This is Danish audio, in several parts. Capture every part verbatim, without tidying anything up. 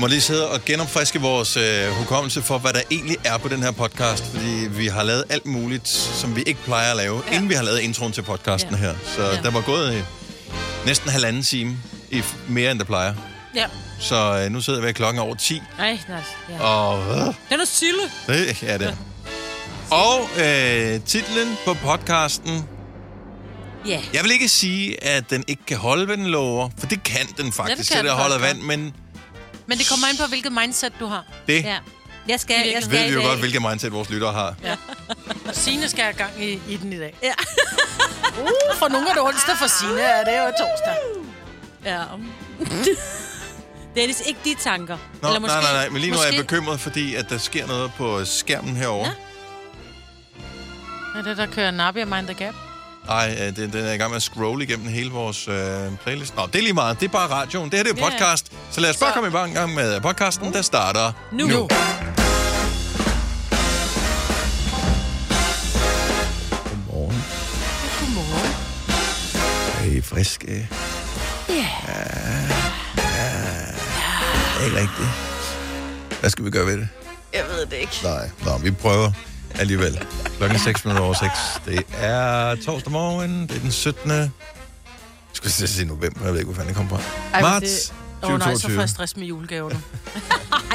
må lige sidde og genopfriske vores øh, hukommelse for, hvad der egentlig er på den her podcast, fordi vi har lavet alt muligt, som vi ikke plejer at lave, ja. inden vi har lavet introen til podcasten ja. her. Så ja. der var gået øh, næsten halvanden time, i mere end der plejer. Ja. Så øh, nu sidder vi klokken over ti. Ej, nej. Ja. Og... Øh, den er silde. Det, ja, det er. Og øh, titlen på podcasten... Yeah. Jeg vil ikke sige, at den ikke kan holde, hvad den lover, for det kan den faktisk, ja, det, det holder vand, men... Men det kommer ind på, hvilket mindset du har. Det ja. jeg skal, jeg skal ved vi jo godt, hvilket mindset vores lyttere har. Ja. Signe skal have gang i, i den i dag. Ja. uh, for nogle af det onsdag for Signe er det jo torsdag. Ja. Det er altså ikke de tanker. Nå, eller måske, nej, nej, nej, men lige nu måske... er jeg bekymret, fordi at der sker noget på skærmen herovre. Ja. Er det, der kører Nabi og Mind the Gap? Ej, den er i gang med at scrolle igennem hele vores øh, playlist. Nå, det er lige meget. Det er bare radioen. Det her, det er jo podcast. Yeah. Så lad os bare så. komme i gang med podcasten, der starter nu. nu. Godmorgen. Godmorgen. Er I friske? Ja. Yeah. Ja. Ja. Ikke rigtigt. Hvad skal vi gøre ved det? Jeg ved det ikke. Nej, Nå, vi prøver. Alligevel. Klokken seks minutter over seks. Det er torsdag morgen. Det er den syttende Jeg skulle sige november. Jeg ved ikke, hvor fanden jeg kom fra. Marts tyve tyve-to. Åh nej, så får jeg stress med julegaverne.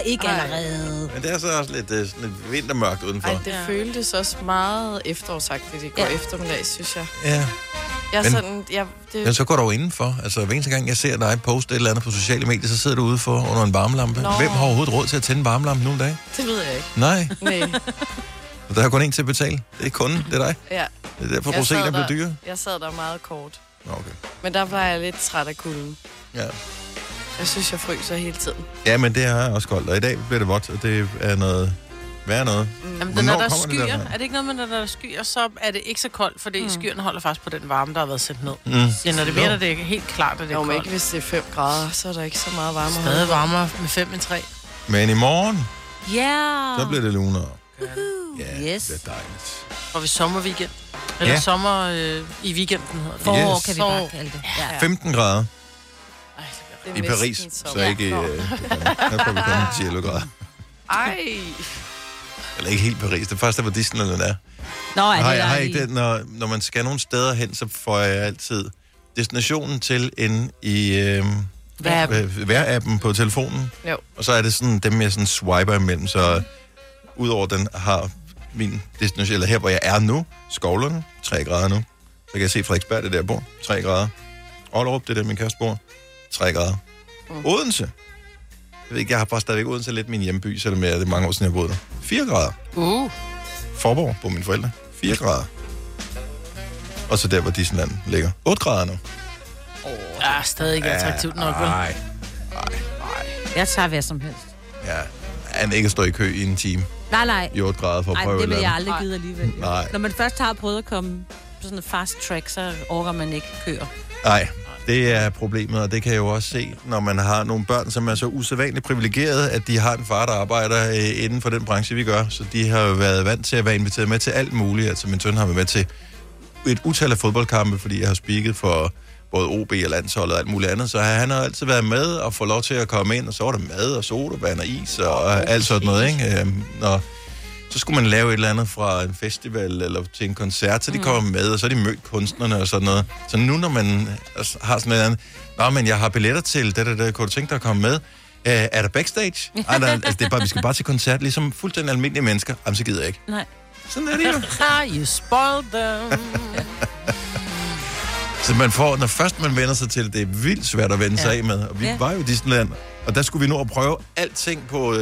Ikke allerede. Men det er så også lidt, uh, lidt vintermørkt udenfor. Ej, det ja. føltes også meget efterårsagtigt i går ja. eftermiddag, synes jeg. Ja. Jeg er men, sådan, jeg, det... men så går du jo indenfor. Altså, hver eneste gang, jeg ser dig poste et eller andet på sociale medier, så sidder du ude for under en varmelampe. Nå. Hvem har overhovedet råd til at tænde en varmelampe nu en dag? Det ved jeg ikke. Nej. Nej. Og der er kun en til at betale. Det er kunden, det er dig. Ja. Det er derfor, procenten blev dyr. Jeg sad der meget kort. Okay. Men der var jeg lidt træt af kulden. Ja. Jeg synes, jeg fryser hele tiden. Ja, men det har jeg også koldt. Og i dag bliver det vådt, og det er noget... Hvad er noget? Mm. Jamen, når der skyer, det der? er det ikke noget med, når der skyer, så er det ikke så koldt, fordi mm. skyerne holder faktisk på den varme, der har været sendt ned. Mm. Ja, når det bliver, det er helt klart, at det er koldt. Jo, men ikke hvis det er fem grader, så er der ikke så meget varmere. Stadig varmere med fem end tre. Men i morgen, yeah. så bliver det lunere. Ja, yeah, yes. det er dejligt. Og vi sommerweekend. Eller yeah. sommer øh, i weekenden hedder det. Forår yes. kan vi bare kalde det. Ja. femten grader. Ej, det det I Paris, så ikke... Ja. Øh, her prøver vi komme til elleve grader. Ej! Eller ikke helt Paris. Det er faktisk, der hvor Disneyland er. Nå, er det har, jeg, har ikke det, når, når man skal nogle steder hen, så får jeg altid destinationen til inde i... Øh, vejr-appen på telefonen. Jo. Og så er det sådan dem, jeg sådan swiper imellem, så... Udover den har... min destination, eller her, hvor jeg er nu, Skovlerne, tre grader nu. Så kan jeg se Frederiksberg, det der bor, tre grader. Ollerup, det der min kæreste bor, tre grader. Mm. Odense. Jeg ved ikke, jeg har bare stadigvæk Odense lidt min hjemby, selvom jeg, det er mange år siden, jeg har boet der. fire grader. Uh. Forborg, bor mine forældre, fire grader. Og så der, hvor Disneyland ligger. otte grader nu. Åh, oh, det er stadig ikke attraktivt nok, vel? Nej, nej, nej. Jeg tager hvad som helst. Ja, han ikke står i kø i en time. Nej, nej. I otte grader for at prøve. Ej, det vil jeg aldrig gide alligevel. Nej. Når man først har prøvet at komme på sådan en fast track, så orker man ikke køer. Nej, det er problemet, og det kan jeg jo også se, når man har nogle børn, som er så usædvanligt privilegerede, at de har en far, der arbejder inden for den branche, vi gør. Så de har jo været vant til at være inviteret med til alt muligt. Altså min søn har været med til et utal af fodboldkampe, fordi jeg har speaket for både O B og landsholdet og alt muligt andet. Så han har altid været med og få lov til at komme ind, og så var der mad og sodavand og is og okay. alt sådan noget, ikke? Og så skulle man lave et eller andet fra en festival eller til en koncert, så de kommer med, og så de mødt kunstnerne og sådan noget. Så nu, når man har sådan et eller andet, nå, men jeg har billetter til det, det, det, kunne du tænke dig at komme med? Er der backstage? Ej, der, altså, det er bare, vi skal bare til koncert, ligesom fuldstændig almindelige mennesker. Jamen, så gider jeg ikke. Nej. Sådan er det jo. You spoiled them. Så man får, når først man vender sig til, det er vildt svært at vende ja. sig af med. Og vi ja. var jo i Disneyland, og der skulle vi nå at prøve alting på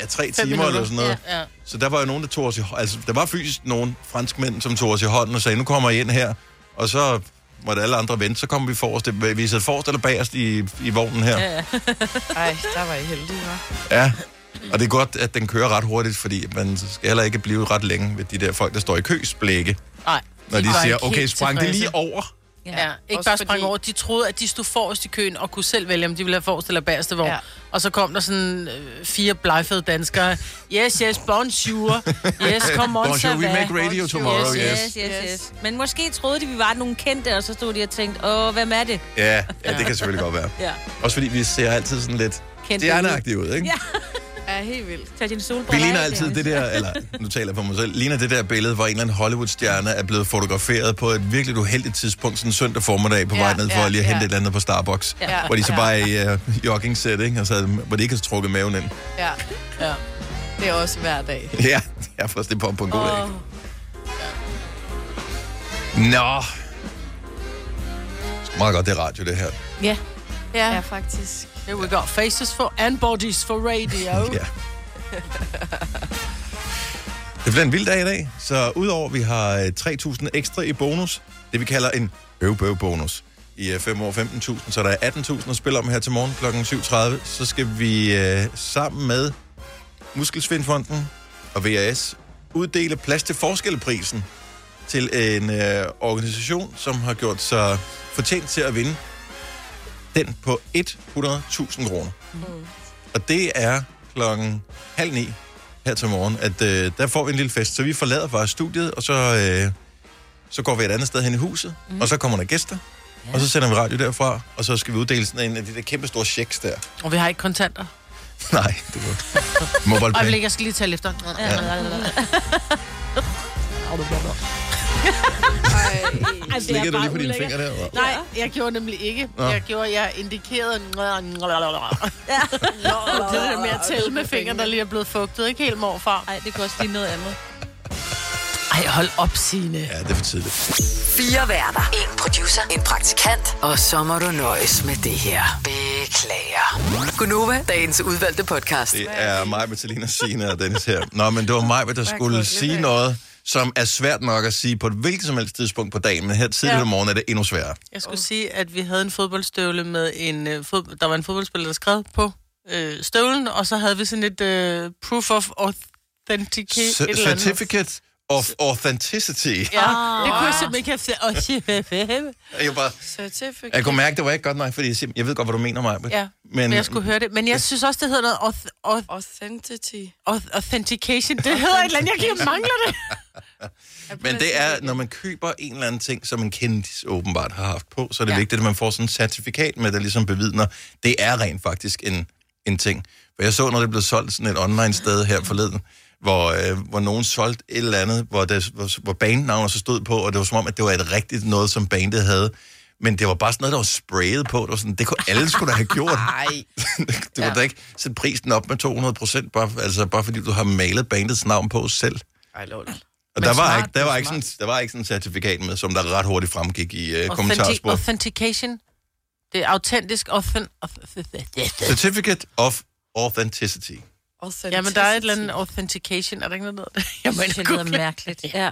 ja, tre timer eller sådan noget. Ja, ja. Så der var jo nogen, der tog os i hånden. Altså, der var fysisk nogen franskmænd, som tog os i hånden og sagde, nu kommer I ind her. Og så måtte alle andre vente, så kom vi forrest. Vi sad forrest eller bagerst i, i vognen her. Ja, ja. Ej, der var I heldige, hva'? Ja, og det er godt, at den kører ret hurtigt, fordi man skal heller ikke blive ret længe ved de der folk, der står i køs blække. Nej. Når de, de siger, okay, sprang det lige over. Ja, ja, ikke også bare sprang fordi... over. De troede, at de stod forrest i køen og kunne selv vælge, om de ville have forrest eller bagerste vogn. Ja. Og så kom der sådan øh, fire blegfede danskere. Yes, yes, bonjour. Yes, come on, bonjour, we make radio bonjour. Tomorrow, yes. Yes, yes, yes, yes. Men måske troede de, vi var nogen kendte, og så stod de og tænkte, åh, hvem er det? Ja, ja, det kan selvfølgelig godt være. Ja. Også fordi vi ser altid sådan lidt... stjerneagtig ud, ikke? Ja, ja, helt vildt. Tag din solbriller. Vi ligner altid det der, eller nu taler jeg for mig selv, ligner det der billede, hvor en eller anden Hollywood-stjerne er blevet fotograferet på et virkelig uheldigt tidspunkt, sådan en søndag formiddag på ja, vej ned for ja, at lige at hente ja. et eller andet på Starbucks, ja, hvor de så ja. bare i uh, jogging-sæt, ikke? Og så, hvor de ikke har trukket maven ind. Ja, ja. Det er også hver dag. Ja, jeg får også det på på en god oh. dag. Nå. Det er meget godt, det er radio, det her. Ja. Yeah. Yeah. Ja, faktisk. Here we go. Faces for and bodies for radio. Ja. Det bliver en vild dag i dag. Så udover, vi har tre tusind ekstra i bonus. Det, vi kalder en øv-bøv-bonus. I fem år femten tusind, så der er atten tusind at spille om her til morgen kl. syv tredive. Så skal vi øh, sammen med Muskelsvindfonden og V A S uddele Plads til Forskel-prisen til en øh, organisation, som har gjort sig fortjent til at vinde den på hundrede tusind kroner. Mm. Og det er klokken halv ni her til morgen, at øh, der får vi en lille fest. Så vi forlader bare studiet, og så, øh, så går vi et andet sted hen i huset, mm. og så kommer der gæster, yeah. og så sender vi radio derfra, og så skal vi uddele sådan en af de der kæmpe store checks der. Og vi har ikke kontanter. Nej, det var mobile pay. Øjeblik, jeg skal lige tale efter. Ja. Ej, slikker du lige på dine fingre der? Nej, jeg gjorde nemlig ikke. Jeg gjorde, jeg indikerede... Ja. Det er det med at tælle med fingre, der lige er blevet fugtet. Ikke helt morfar. Nej, det kunne også lige noget andet. Ej, hold op, Signe. Ja, det er for tidligt. Fire værter. En producer. En praktikant. Og så må du nøjes med det her. Beklager. Gunova, dagens udvalgte podcast. Det er mig, Bettelina, Signe og Dennis her. Nå, men det var mig, der skulle sige noget, som er svært nok at sige på et hvilket som helst tidspunkt på dagen, men her tidligt ja. om morgenen er det endnu sværere. Jeg skulle oh. sige, at vi havde en fodboldstøvle med en... Øh, fod, der var en fodboldspiller, der skrev på øh, støvlen, og så havde vi sådan et øh, proof of authenticate... C- certificate of authenticity. Ja, ah, det kunne jeg simpelthen ikke have... jeg, bare, jeg kunne mærke, det var ikke godt nok, fordi jeg, jeg ved godt, hvad du mener, mig. Ja, men, men jeg skulle høre det. Men jeg synes også, det hedder noget... Auth- auth- Authenticity. Auth- authentication. Det hedder et eller andet, jeg kan mangler det. Men det er, når man køber en eller anden ting, som en kendis åbenbart har haft på, så er det ja. vigtigt, at man får sådan et certifikat med, der ligesom bevidner, det er rent faktisk en, en ting. For jeg så, når det blev solgt sådan et online sted her forleden, hvor, øh, hvor nogen solgte et eller andet, hvor, der, hvor, hvor bandnavnet så stod på, og det var som om, at det var et rigtigt noget, som bandet havde. Men det var bare sådan noget, der var sprayet på. Det var sådan, det kunne alle skulle da have gjort. Nej. Du ja. kunne da ikke sætte prisen op med to hundrede procent, bare, altså, bare fordi du har malet bandets navn på selv. Ej, lol. Og der var, smart, ikke, der, var ikke sådan, der var ikke sådan et certifikat med, som der ret hurtigt fremgik i uh, kommentarsporet. Authentication. Det er autentisk. Authent- Certificate of authenticity. Ja, men der er et eller andet authentication. Er der ikke noget der? Jeg mener, det lyder mærkeligt. Ja.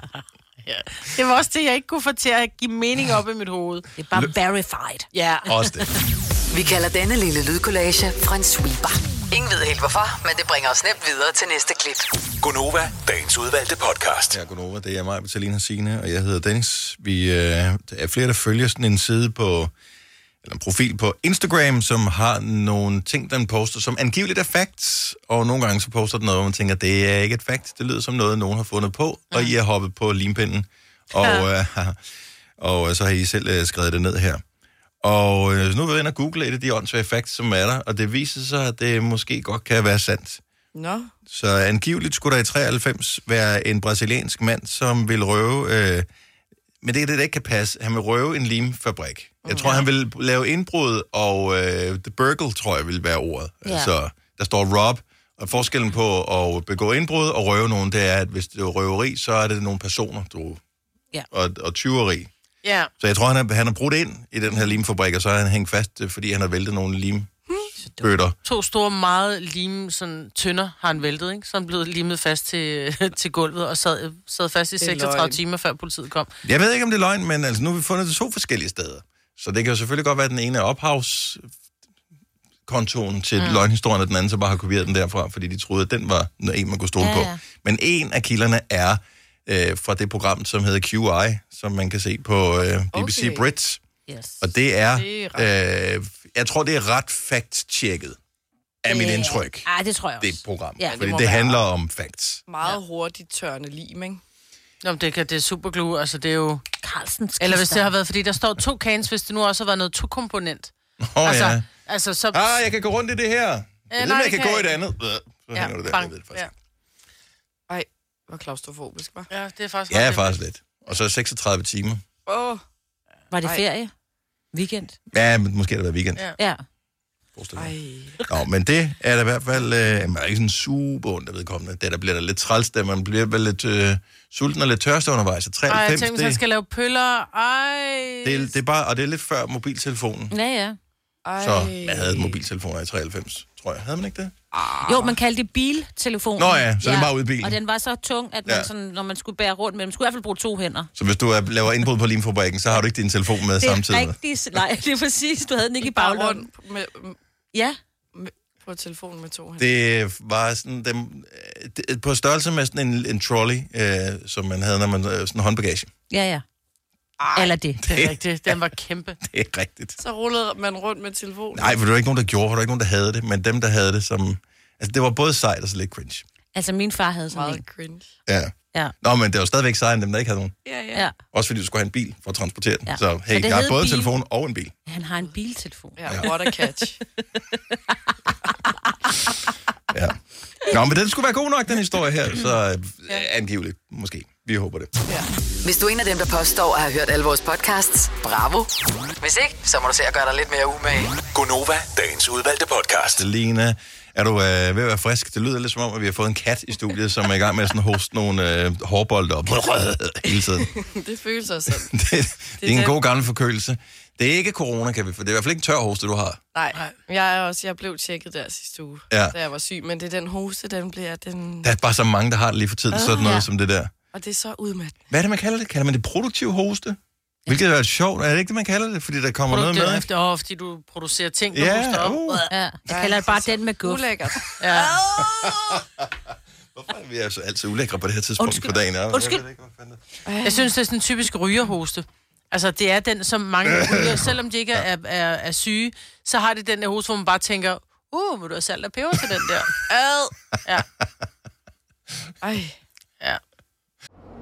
Ja. Det var også det, jeg ikke kunne få til at give mening op i mit hoved. Det er bare L- verified. Ja. Også det. Vi kalder denne lille lydkollage fra en sweeper. Ingen ved helt hvorfor, men det bringer os nemt videre til næste klip. Gunova, dagens udvalgte podcast. Ja, Gunova, det er mig, Bettelina Signe, og jeg hedder Dennis. Vi øh, er flere, der følger sådan en side på, eller en profil på Instagram, som har nogle ting, den poster, som angiveligt er facts. Og nogle gange så poster den noget, hvor man tænker, det er ikke et fact. Det lyder som noget, nogen har fundet på, og I har hoppet på limpinden. Og, ja. øh, og så har I selv øh, skrevet det ned her. Og øh, nu er vi inde og google et af de åndssvage facts, som er der, og det viser sig, at det måske godt kan være sandt. Nå. No. Så angiveligt skulle der i treoghalvfems være en brasiliansk mand, som vil røve... Øh, men det er det, der ikke kan passe. Han vil røve en limfabrik. Jeg tror, ja. han vil lave indbrud, og øh, the burgle, tror jeg, vil være ordet. Ja. Altså, der står rob, og forskellen på at begå indbrud og røve nogen, det er, at hvis det er røveri, så er det nogle personer, du... Ja. Og, og tyveri. Yeah. Så jeg tror, han har, han har brudt ind i den her limfabrik, og så har han hængt fast, fordi han har væltet nogle limbøtter. Hmm. To store, meget lim, sådan tynder har han væltet, ikke? Så han blev limet fast til, til gulvet og sad, sad fast i seksogtredive timer, før politiet kom. Jeg ved ikke, om det er løgn, men altså, nu har vi fundet det to forskellige steder. Så det kan jo selvfølgelig godt være, at den ene er ophavskontoen til mm. løgnhistorien, og den anden så bare har kopieret den derfra, fordi de troede, at den var en, man kunne stole ja, på. Ja. Men en af kilderne er... fra det program, som hedder Q I, som man kan se på øh, B B C okay. Brits. Yes. Og det er... Øh, jeg tror, det er ret fact-checket af yeah. mit indtryk. Ej, det tror jeg også. Det program. Ja, fordi det, det handler om facts. Meget hurtigt tørrende lim, ikke? Nå, det, kan, det er superglue. Altså, det er jo... Carlsens. Eller hvis det har været, fordi der står to cans, hvis det nu også har været noget to-komponent. Åh, oh, altså, ja. Altså, så... Ah, jeg kan gå rundt i det her. Jeg ved, jeg kan gå i det andet. Så hænger du der ned, faktisk. Ej, hvor klaustrofobisk, hva'? Ja, det er faktisk lidt. Ja, faktisk lidt. Og så seksogtredive timer. Åh. Var det ferie? Weekend? Ja, men måske har det været weekend. Ja. Nå, men det er da i hvert fald øh, man er ikke sådan super undervedkommende. Det der bliver da lidt træls, da man bliver vel lidt øh, sulten og lidt tørst undervejs. Så treoghalvfems, ej, jeg tænkte, man skal lave pøller. Ej. Det er, det er bare, og det er lidt før mobiltelefonen. Ja, ja. Ej. Så man havde mobiltelefoner i treoghalvfems, tror jeg. Havde man ikke det? Arh. Jo, man kaldte det biltelefonen. Nå ja, så ja. Den var ude i bilen. Og den var så tung, at man ja. Sådan, når man skulle bære rundt med den, man skulle i hvert fald bruge to hænder. Så hvis du laver indbrud på limfabrikken, så har du ikke din telefon med det samtidig? Det er rigtigt. Nej, det er præcis. Du havde den ikke i baglommen. Ja. På telefonen med to hænder. Det var sådan, dem, det, på størrelse med sådan en, en trolley, øh, som man havde, når man sådan en håndbagage. Ja, ja. Ej, eller det. Det er rigtigt. Den var kæmpe. Det er rigtigt. Så rullede man rundt med telefonen. Nej, for der var ikke nogen, der gjorde, for der var ikke nogen, der havde det. Men dem, der havde det, som... Altså, det var både sejt og så lidt cringe. Altså, min far havde sådan meget en. Cringe. Ja. Ja. Nå, men det var stadigvæk sejt end dem, der ikke havde nogen. Ja, ja, ja. Også fordi du skulle have en bil for at transportere den. Ja. Så hey, jeg har både en telefon og en bil. Han har en biltelefon. Ja, ja. What a catch. Ja. Nå, men den skulle være god nok, den historie her. Så ja. Angiveligt, måske. Vi håber det. Ja. Hvis du er en af dem, der påstår at have hørt alle vores podcasts, bravo. Hvis ikke, så må du se at gøre dig lidt mere umage. Gonova, dagens udvalgte podcast. Lina, er du øh, ved at være frisk? Det lyder lidt som om, at vi har fået en kat i studiet, som er i gang med at hoste nogle øh, hårbolde op hele tiden. Det føles også sådan. det, det, det er en god gammel forkølelse. Det er ikke corona, kan vi, for det er i hvert fald ikke en tør hoste, du har. Nej, jeg, er også, jeg blev tjekket der sidste uge, ja. Da jeg var syg, men det er den hoste, den bliver... Den... Der er bare så mange, der har det lige for tiden, oh, sådan noget ja. Som det der. Og det er så udmattende. Hvad er det, man kalder det? Kalder man det produktiv hoste? Hvilket er sjovt. Er det ikke det, man kalder det? Fordi der kommer noget med. Produktivt er ofte, at du producerer ting, du yeah, hoster op. Uh. Ja, jeg kalder det bare den med guf. Ulækkert. Ja. Hvorfor er vi altså altid ulækre på det her tidspunkt undskyld. På dagen? Ja, undskyld. Jeg, jeg synes, det er sådan en typisk rygerhoste. Altså, det er den, som mange ryger, selvom de ikke er, er, er, er syge, så har det den der hoste, hvor man bare tænker, uh, må du have salt og peber til den der? Ad. Ja. Ej. Ja.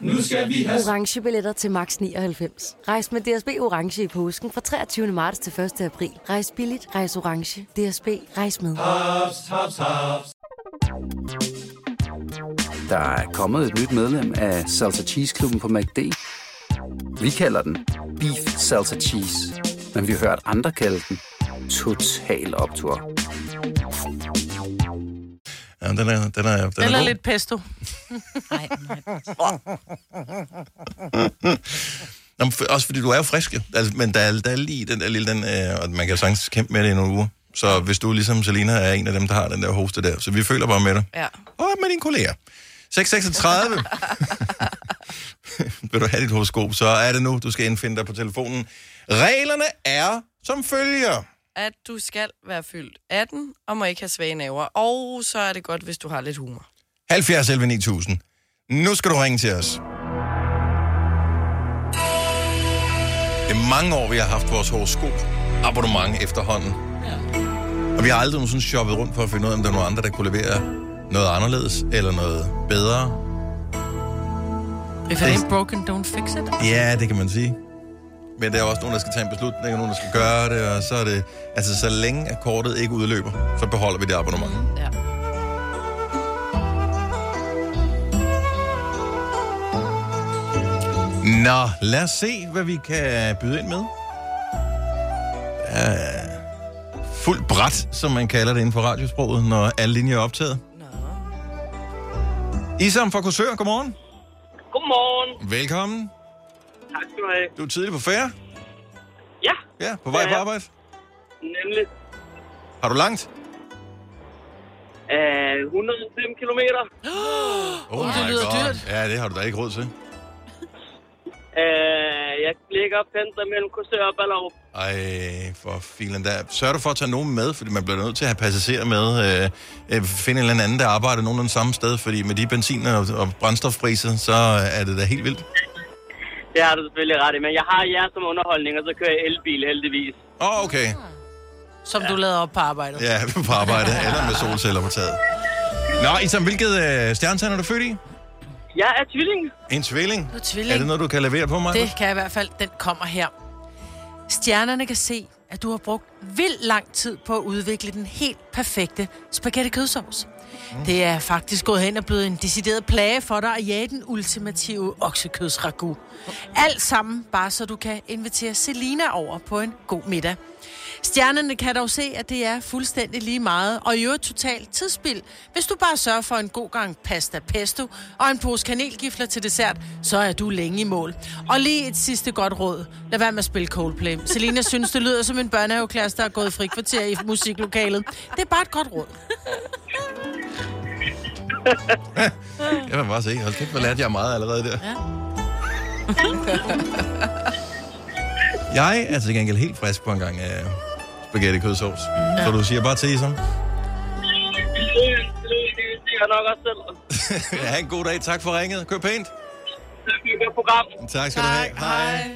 Nu skal vi have orange billetter til max nioghalvfems. Rejs med D S B orange i påsken fra treogtyvende marts til første april. Rejs billigt, rejs orange. D S B, rejs med. Hops, hops, hops. Der er kommet et nyt medlem af Salsa Cheese Klubben på McD. Vi kalder den Beef Salsa Cheese, men vi har hørt andre kalde den Total Optur. Ja, den er, den er, den eller er lidt pesto. Nej, nej. Også fordi du er jo frisk, altså, men der er, der er lige den der lille, den, øh, og man kan sagtens kæmpe med det i nogle uger. Så hvis du ligesom Selina er en af dem, der har den der hoste der, så vi føler bare med dig. Ja. Og med dine kolleger. seks seksogtredive. Vil du have dit horoskop, så er det nu, du skal indfinde dig på telefonen. Reglerne er som følger. At du skal være fyldt atten og må ikke have svage naver. Og så er det godt, hvis du har lidt humor. halvfjerds elleve ni tusind. Nu skal du ringe til os. Det er mange år, vi har haft vores horoskop-abonnement efterhånden. Ja. Og vi har aldrig nogen sådan shoppet rundt for at finde ud af, om der er nogen andre, der kunne levere noget anderledes eller noget bedre. If it ain't broken, don't fix it. Ja, det kan man sige. Men der er også nogen, der skal tage en beslutning, og nogen, der skal gøre det, og så er det... Altså, så længe at kortet ikke udløber, så beholder vi det abonnement. Ja. Nå, lad os se, hvad vi kan byde ind med. Uh, fuldt bræt, som man kalder det inden for radiosproget, når alle linjer er optaget. Nå. Isam fra Korsør, godmorgen. Godmorgen. Velkommen. Tak skal du have. Du er tidlig på ferie? Ja. Ja, på vej ja, ja. på arbejde? Nemlig. Har du langt? Uh, hundrede og fem kilometer. Oh, oh det lyder dyrt. Ja, det har du da ikke råd til. Uh, jeg ligger og pendler mellem Korsør og Ballerup. Ej, for filen der. Sørg du for at tage nogen med, fordi man bliver nødt til at have passagerer med. Uh, uh, finde en eller anden, der arbejder nogenlunde samme sted, fordi med de benzin- og, og brændstofpriser, så er det da helt vildt. Det har du selvfølgelig ret i, men jeg har jer som underholdning, og så kører jeg elbil heldigvis. Åh, oh, okay. Som ja. du lader op på arbejdet. Ja, på arbejdet. Eller med solceller på taget. Nå, Isam, hvilket øh, stjernetegn er du født i? Jeg er tvilling. En tvilling? Du er tvilling. Er det noget, du kan levere på mig? Det kan jeg i hvert fald. Den kommer her. Stjernerne kan se, at du har brugt vildt lang tid på at udvikle den helt perfekte spaghetti kødsovs. Mm. Det er faktisk gået hen og blevet en decideret plage for dig at jage den ultimative oksekødsragout. Alt sammen, bare så du kan invitere Selina over på en god middag. Stjernerne kan dog se, at det er fuldstændig lige meget, og i øvrigt totalt tidsspild. Hvis du bare sørger for en god gang pasta pesto og en pose kanelgifler til dessert, så er du længe i mål. Og lige et sidste godt råd. Lad være med at spille Coldplay. Selina synes, det lyder som en børnehaveklasse, der er gået i frikvarter i musiklokalet. Det er bare et godt råd. Jeg vil bare se. Hold kæft, hvor lærte jeg meget allerede der. Ja. Jeg er til gengæld helt frisk på en gang af spaghetti kødsovs. Ja. Så du siger bare til, Isam. Det er nok også selv. Ha' en god dag. Tak for ringet. Kør pænt. Tak for et godt program. Tak skal du have. Hej.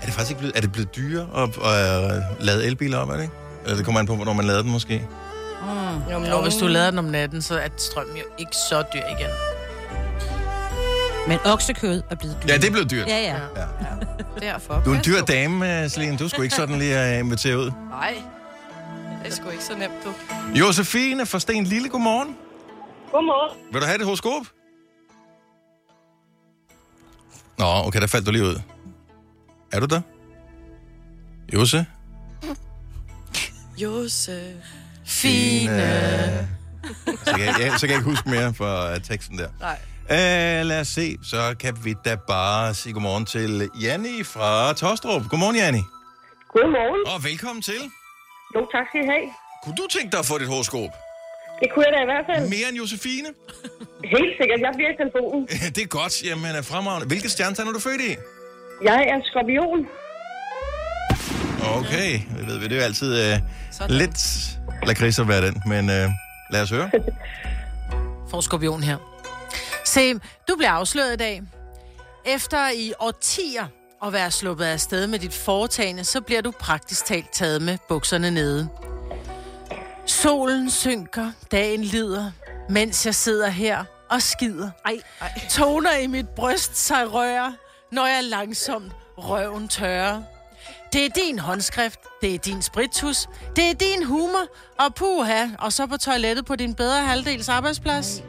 Er det faktisk ikke blevet, er det blevet dyrere at, at, at lade elbiler op, er det ikke? Eller det kommer an på, når man lader den måske? Mm. Jo, men jo, hvis du lader den om natten, så er strømmen jo ikke så dyr igen. Men oksekød er blevet dyrt. Ja, det er blevet dyrt. Ja, ja. ja. ja. Derfor. Du er en dyr dame, Selene. Du skulle ikke sådan lige invitere ud. Nej, det er sgu ikke så nemt, du. Josefine fra Sten Lille, godmorgen. Godmorgen. Vil du have det horoskop? Nå, okay, der faldt du lige ud. Er du der? Jose? Jose. Fine. Så kan, jeg, ja, så kan jeg ikke huske mere fra teksten der. Nej. Uh, lad os se, så kan vi da bare sige godmorgen til Janni fra Tostrup. Godmorgen, Janni. Godmorgen. Og velkommen til. Jo, tak skal I have. Kunne du tænke dig at få dit horoskop? Det kunne jeg da i hvert fald. Mere end Josefine? Helt sikkert, jeg bliver i telefonen. Det er godt, jamen er fremragende. Hvilket stjernetegn er du født i? Jeg er skorpion. Okay, det ved vi, det er jo altid uh, lidt lakrids at være den, men uh, lad os høre. Får skorpion her. Se, du bliver afsløret i dag. Efter i årtier at være sluppet af sted med dit foretagende, så bliver du praktisk talt taget med bukserne nede. Solen synker, dagen lider, mens jeg sidder her og skider. Ej, ej. Toner i mit bryst sig rører, når jeg langsomt røven tørrer. Det er din håndskrift, det er din spiritus, det er din humor, og puha, og så på toilettet på din bedre halvdels arbejdsplads.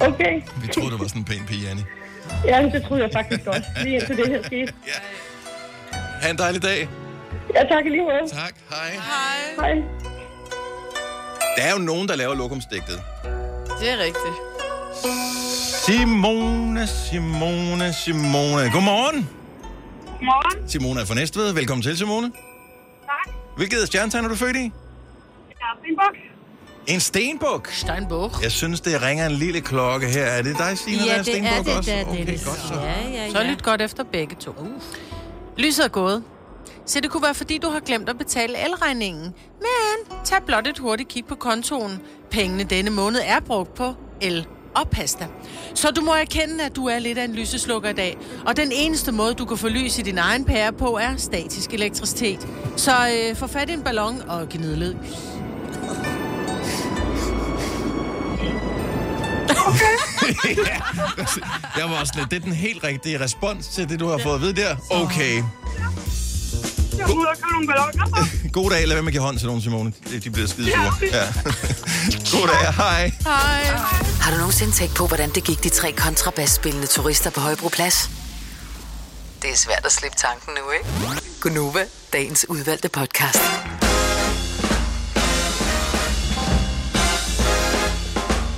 Okay. Vi troede, du var sådan en pæn pige, Janni. Ja, det troede jeg faktisk godt. Lige indtil det her skete. Ja. Ha' en dejlig dag. Ja, tak lige måde. Tak, hej. Hej. Hej. Der er jo nogen, der laver lokumsdigtet. Det er rigtigt. Simone, Simone, Simone. Godmorgen. Godmorgen. Simone er fra Næstved. Velkommen til, Simone. Tak. Hvilket stjernetegn er du født i? Jeg er Stenbuk. En stenbuk? Steinbuk. Jeg synes, det ringer en lille klokke her. Er det dig, Stine, ja, der er stenbuk også? Ja, det er også? det, der, okay, det. Godt, så. Ja, ja, ja. Så lyt godt efter begge to. Uh. Lyset er gået. Så det kunne være, fordi du har glemt at betale elregningen. Men tag blot et hurtigt kig på kontoen. Pengene denne måned er brugt på el og pasta. Så du må erkende, at du er lidt af en lyseslukker i dag. Og den eneste måde, du kan få lys i din egen pære på, er statisk elektricitet. Så øh, få fat i en ballon og gnid løs. Okay. Ja, jeg var også lidt, det er den helt rigtige respons til det, du har fået at vide der. Okay. Jeg er ude og købe nogle ballonger. God dag. Lad være med at give hånd til nogen, Simone. De bliver skide sure. Ja. God dag. Hej. Hej. Har du nogensinde tænkt på, hvordan det gik de tre kontrabasspillende turister på Højbroplads? Det er svært at slippe tanken nu, ikke? Gunova, dagens udvalgte podcast.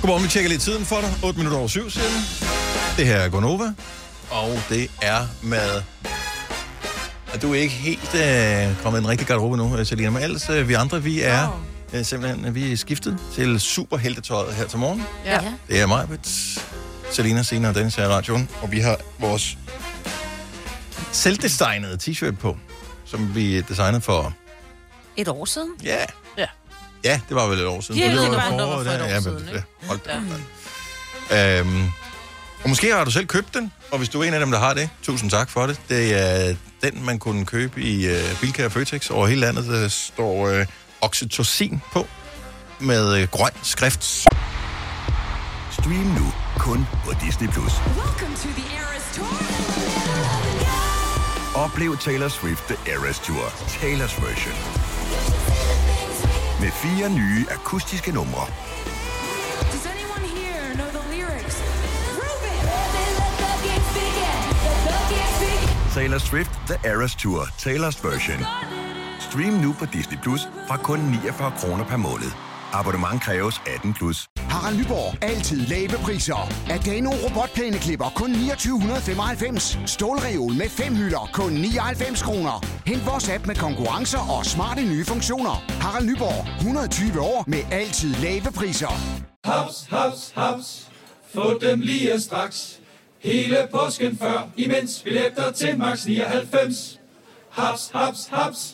Godmorgen, vi tjekker lidt tiden for dig. otte minutter over syv, siger den. Det her er Gonova. og det er med... Og du er ikke helt øh, kommet en rigtig garderobe nu, Selina, men ellers øh, vi andre, vi er... Wow. Øh, simpelthen, vi er skiftet til superheltetøjet her til morgen. Ja. Det er mig, Selina, Sina og Dennis her i radioen, og vi har vores selvdesignede t-shirt på, som vi designede for... Et år siden? Ja. Ja, ja det var vel et år siden. Ja, det, det var noget for et år siden, ikke? Hold da. Ja. Øhm, og måske har du selv købt den, og hvis du er en af dem, der har det, tusind tak for det. Det er den, man kunne købe i uh, Bilka og Føtex over hele landet. Der står... Uh, oxytocin på med øh, grøn skrift. Stream nu kun på Disney Plus. Oplev Taylor Swift The Eras Tour, Taylor's version. Med fire nye akustiske numre. Taylor Swift The Eras Tour, Taylor's version. Stream nu på Disney Plus fra kun niogfyrre kroner per måned. Abonnement kræves atten plus. Harald Nyborg. Altid lave priser. Adano robotplæneklipper kun niogtyve femoghalvfems. Stålreol med fem hylder kun nioghalvfems kroner. Hent vores app med konkurrencer og smarte nye funktioner. Harald Nyborg. hundrede og tyve år med altid lave priser. Haps, haps, haps. Få dem lige straks. Hele påsken før, imens billetter til max nioghalvfems. Haps, haps, haps.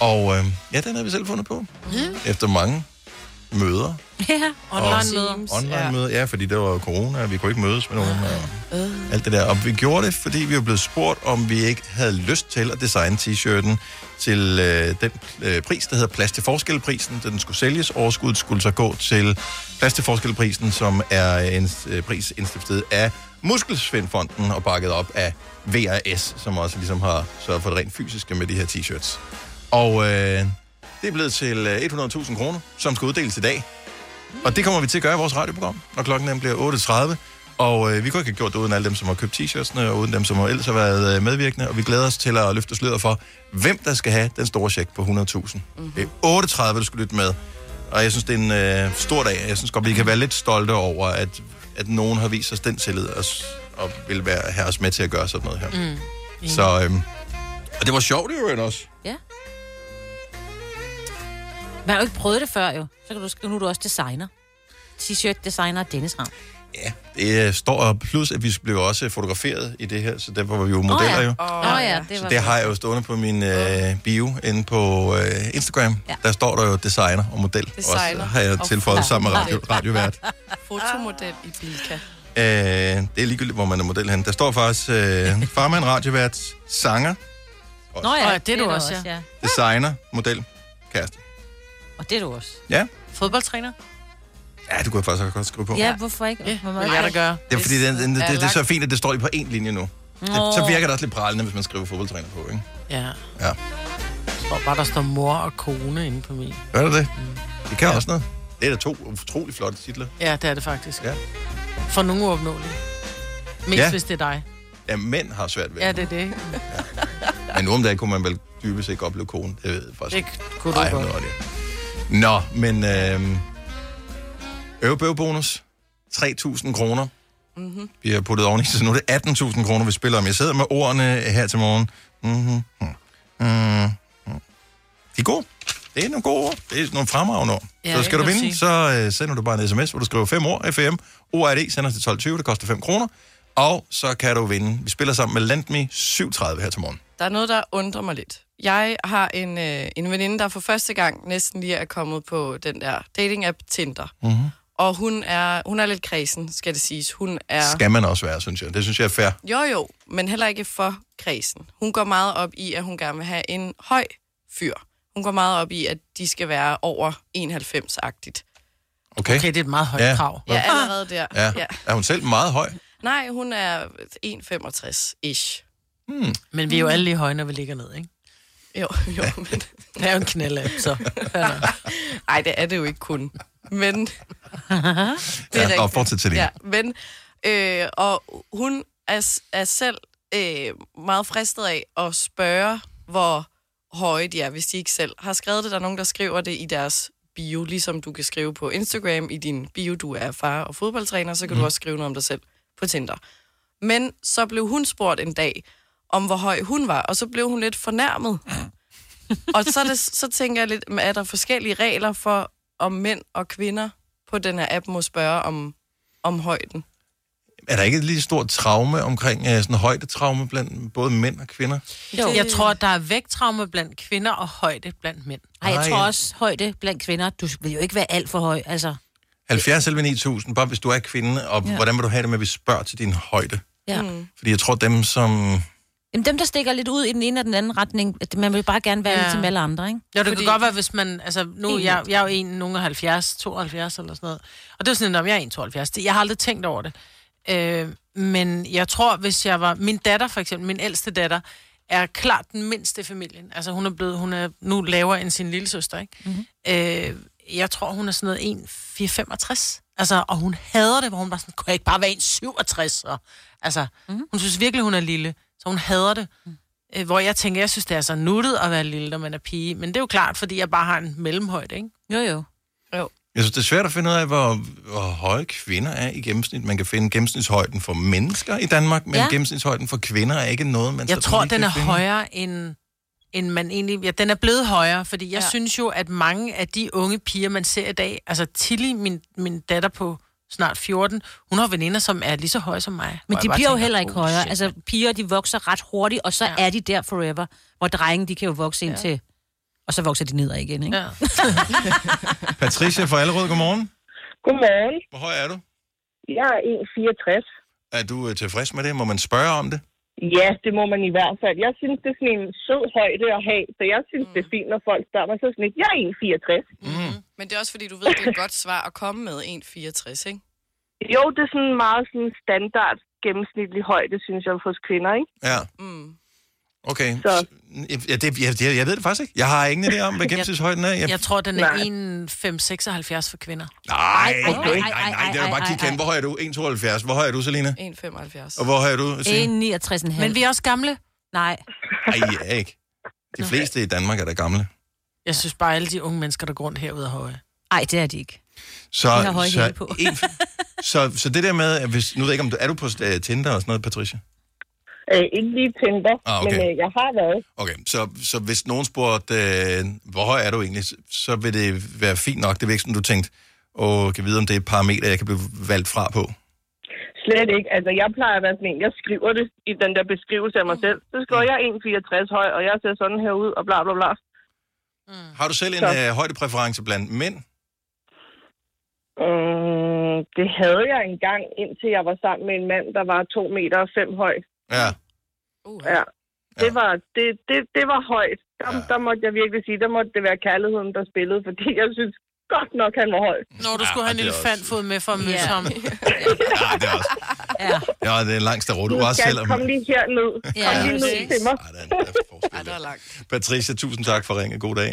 Og øh, ja, den har vi selv fundet på. Mm. Efter mange møder. Ja, online-møder. Online-møder, ja. ja, fordi der var corona, og vi kunne ikke mødes med nogen. Og øh. alt det der. Og vi gjorde det, fordi vi var blevet spurgt, om vi ikke havde lyst til at designe t-shirten til øh, den øh, pris, der hedder Plads til Forskel-prisen. Den skulle sælges. Overskuddet skulle så gå til Plads til Forskel-prisen, som er en øh, pris indstiftet af Muskelsvindfonden og bakket op af V A S, som også ligesom har sørget for det rent fysiske med de her t-shirts. Og øh, det er blevet til hundrede tusind kroner, som skal uddeles i dag. Og det kommer vi til at gøre i vores radioprogram, når klokken bliver otte tredive. Og øh, vi kunne ikke have gjort det uden alle dem, som har købt t-shirtsene, og uden dem, som har ellers har været medvirkende. Og vi glæder os til at løfte sløret for, hvem der skal have den store check på hundrede tusind. Mm-hmm. Det er otte tredive, du skal lytte med. Og jeg synes, det er en øh, stor dag. Jeg synes godt, vi kan være lidt stolte over, at, at nogen har vist os den tillid, og, og vil være her os med til at gøre sådan noget her. Mm. Mm. Så, øh, og det var sjovt jo end også. Ja. Man har jo ikke prøvet det før, jo. Så kan du, nu er du også designer. T-shirt-designer Dennis Ravn. Ja, det står plus, at vi blev også fotograferet i det her, så der var vi jo modeller, oh ja. jo. Oh, oh, ja. Det var så det har jeg jo stående på min øh, bio inde på øh, Instagram. Ja. Der står der jo designer og model. Designer. Også der har jeg tilføjet sammen med radio, radiovært. Fotomodel i Bilka. Øh, det er ligegyldigt, hvor man er model hen. Der står faktisk øh, farmand, radiovært, sanger. Også. Nå ja, oh, ja, det er du det også, ja. Designer, model, kæreste. Og det er du også. Ja. Fodboldtræner? Ja, du kunne faktisk godt skrive på. Ja, hvorfor ikke? Ja. Hvor meget ja, det gør. Det er fordi, det, det, det, det er så fint, at det står lige på én linje nu. Det, så virker det også lidt pralende, hvis man skriver fodboldtræner på, ikke? Ja. Ja. Jeg tror bare, der står mor og kone inde på min. Gør det det? Mm. Det kan ja. Også noget. Det er da to utrolig flotte titler. Ja, det er det faktisk. Ja. For nogle uopnåelige. Mest ja. Hvis det er dig. Ja, mænd har svært ved det. Ja, det er det. Ja. Men nu om dagen kunne man vel dybest ikke opleve kone. Det ved jeg faktisk. Det kunne du godt. Nå, men øh, øvebøvbonus, tre tusind kroner. Mm-hmm. Vi har puttet oven i, så nu er det atten tusind kroner, vi spiller om. Jeg sidder med ordene her til morgen. Mm-hmm. Mm-hmm. De er gode. Det er nogle gode ord. Det er nogle fremragende ord. Ja, så skal du vinde, sige. så øh, sender du bare en sms, hvor du skriver fem ord, F M, O R D, sender til tolv tyve, det koster fem kroner. Og så kan du vinde. Vi spiller sammen med Landme syv tredive her til morgen. Der er noget, der undrer mig lidt. Jeg har en, øh, en veninde, der for første gang næsten lige er kommet på den der dating-app Tinder. Mm-hmm. Og hun er, hun er lidt kredsen, skal det siges. Hun er... Skal man også være, synes jeg. Det synes jeg er fair. Jo, jo, men heller ikke for kredsen. Hun går meget op i, at hun gerne vil have en høj fyr. Hun går meget op i, at de skal være over enoghalvfems-agtigt. Okay. Okay, det er et meget højt ja. krav. Ja, allerede der. Ja. Ja. Er hun selv meget høj? Nej, hun er en femogtres-ish. Hmm. Men vi er jo alle lige høje, når vi ligger ned, ikke? Jo, jo. Men... det er jo en knald-app, så. Nej, det er det jo ikke kun. Men... det er ja, og fortsæt til det. Ja, men... Øh, og hun er, er selv øh, meget fristet af at spørge, hvor høje de er, hvis de ikke selv har skrevet det. Der er nogen, der skriver det i deres bio, ligesom du kan skrive på Instagram i din bio, du er far og fodboldtræner, så kan mm. du også skrive noget om dig selv på Tinder. Men så blev hun spurgt en dag, om hvor høj hun var, og så blev hun lidt fornærmet. Og så, det, så tænker jeg lidt, er der forskellige regler for, om mænd og kvinder på den her app må spørge om, om højden? Er der ikke et lige stort traume omkring, sådan en højdetraume blandt både mænd og kvinder? Jo. Jeg tror, der er vægttraume blandt kvinder og højde blandt mænd. Nej, jeg tror også højde blandt kvinder. Du vil jo ikke være alt for høj, altså. halvfjerds til ni tusind, bare hvis du er kvinde, og ja. Hvordan vil du have det med, at vi spørger til din højde? Ja. Mm. Fordi jeg tror, dem som... Jamen dem, der stikker lidt ud i den ene og den anden retning, man vil bare gerne være ja. Lidt som alle andre, ikke? Ja, det Fordi... kan godt være, hvis man... Altså, nu jeg, jeg er jo en, nogen af halvfjerds, tooghalvfjerds eller sådan noget. Og det er sådan, at jeg er en komma tooghalvfjerds. Jeg har aldrig tænkt over det. Øh, men jeg tror, hvis jeg var... Min datter, for eksempel, min ældste datter, er klart den mindste i familien. Altså, hun er blevet... Hun er nu lavere end sin lillesøster, ikke? Mm-hmm. Øh, jeg tror, hun er sådan noget en komma femogtres. Altså, og hun hader det, hvor hun bare sådan... Kunne jeg ikke bare være en komma syvogtres? Og, altså, mm-hmm. hun synes virkelig, hun er lille. Så hun hader det. Mm. Øh, hvor jeg tænker, jeg synes, det er så nuttet at være lille, når man er pige. Men det er jo klart, fordi jeg bare har en mellemhøjde, ikke? Jo, jo. Jo. Jeg synes, det er svært at finde ud af, hvor, hvor høje kvinder er i gennemsnit. Man kan finde gennemsnitshøjden for mennesker i Danmark, men ja. Gennemsnitshøjden for kvinder er ikke noget, man... Jeg tror, den er finde. højere end, end man egentlig... Ja, den er blevet højere, fordi jeg ja. synes jo, at mange af de unge piger, man ser i dag... Altså Tilly, min, min datter på snart fjorten, hun har veninder, som er lige så høje som mig. Men de bliver tænker, jo heller ikke oh, højere. Altså piger, de vokser ret hurtigt, og så ja. Er de der forever. Hvor drenge, de kan jo vokse ind ja. Til... Og så vokser de nedad igen, ikke? Ja. Patricia fra Allerød, godmorgen. Godmorgen. Hvor høj er du? Jeg er en komma fireogtres. Er du tilfreds med det? Må man spørge om det? Ja, det må man i hvert fald. Jeg synes, det er sådan en sød højde at have, så jeg synes, mm. det er fint, når folk spørger mig. Så sådan lidt, jeg er en komma fireogtres. Mm. Men det er også fordi, du ved, det er et godt svar at komme med en komma fireogtres, ikke? Jo, det er sådan meget sådan standard gennemsnitlig højde, synes jeg, hos kvinder, ikke? Ja. Mm. Okay, så. Ja, det, jeg, jeg ved det faktisk ikke. Jeg har ingen idé om, hvad gennemsnitshøjden er. Jeg... jeg tror, den er en komma femseksoghalvfjerds for kvinder. Nej, nej, nej, nej, nej. Det er bare kigge hen. Hvor høj er du? en komma tooghalvfjerds. Hvor høj er du, Selina? en komma femoghalvfjerds. Og hvor høj er du, Selina? en komma niogtres komma fem. Men vi er også gamle? Nej. Nej, jeg er ikke. De fleste i Danmark er da gamle. Jeg synes bare, alle de unge mennesker, der går rundt herude, er høje. Nej, det er de ikke. Så, de har høje hæle på. En, så, så det der med, at hvis, nu ved jeg ikke, om du, er du på Tinder og sådan noget, Patricia? Øh, ikke lige Tinder, ah, okay. men øh, jeg har været. Okay, så, så hvis nogen spurgte, øh, hvor høj er du egentlig, så vil det være fint nok. Det er ikke sådan, du tænkte, åh, kan vide, om det er et parameter, jeg kan blive valgt fra på? Slet ikke. Altså, jeg plejer at være sådan en, jeg skriver det i den der beskrivelse af mig selv. Så skriver jeg en komma fireogtres høj, og jeg ser sådan her ud, og bla bla bla. Mm. Har du selv en øh, højdepræference blandt mænd? Mm, det havde jeg engang, indtil jeg var sammen med en mand, der var to meter og fem høj. Ja. Uh, ja. Det var, det, det, det var højt. Der, ja. Der måtte jeg virkelig sige, der måtte det være kærligheden, der spillede, fordi jeg synes godt nok, han var høj. Når du ja, skulle have en lille fandfod med for at møde yeah. ham. Ja, det er også. Ja, ja det er langt derovre. Du er også selv om... Kom lige herned. Ja. Kom lige ned til mig. Ej, der er, Ej, der er langt. Patricia, tusind tak for ringet. God dag.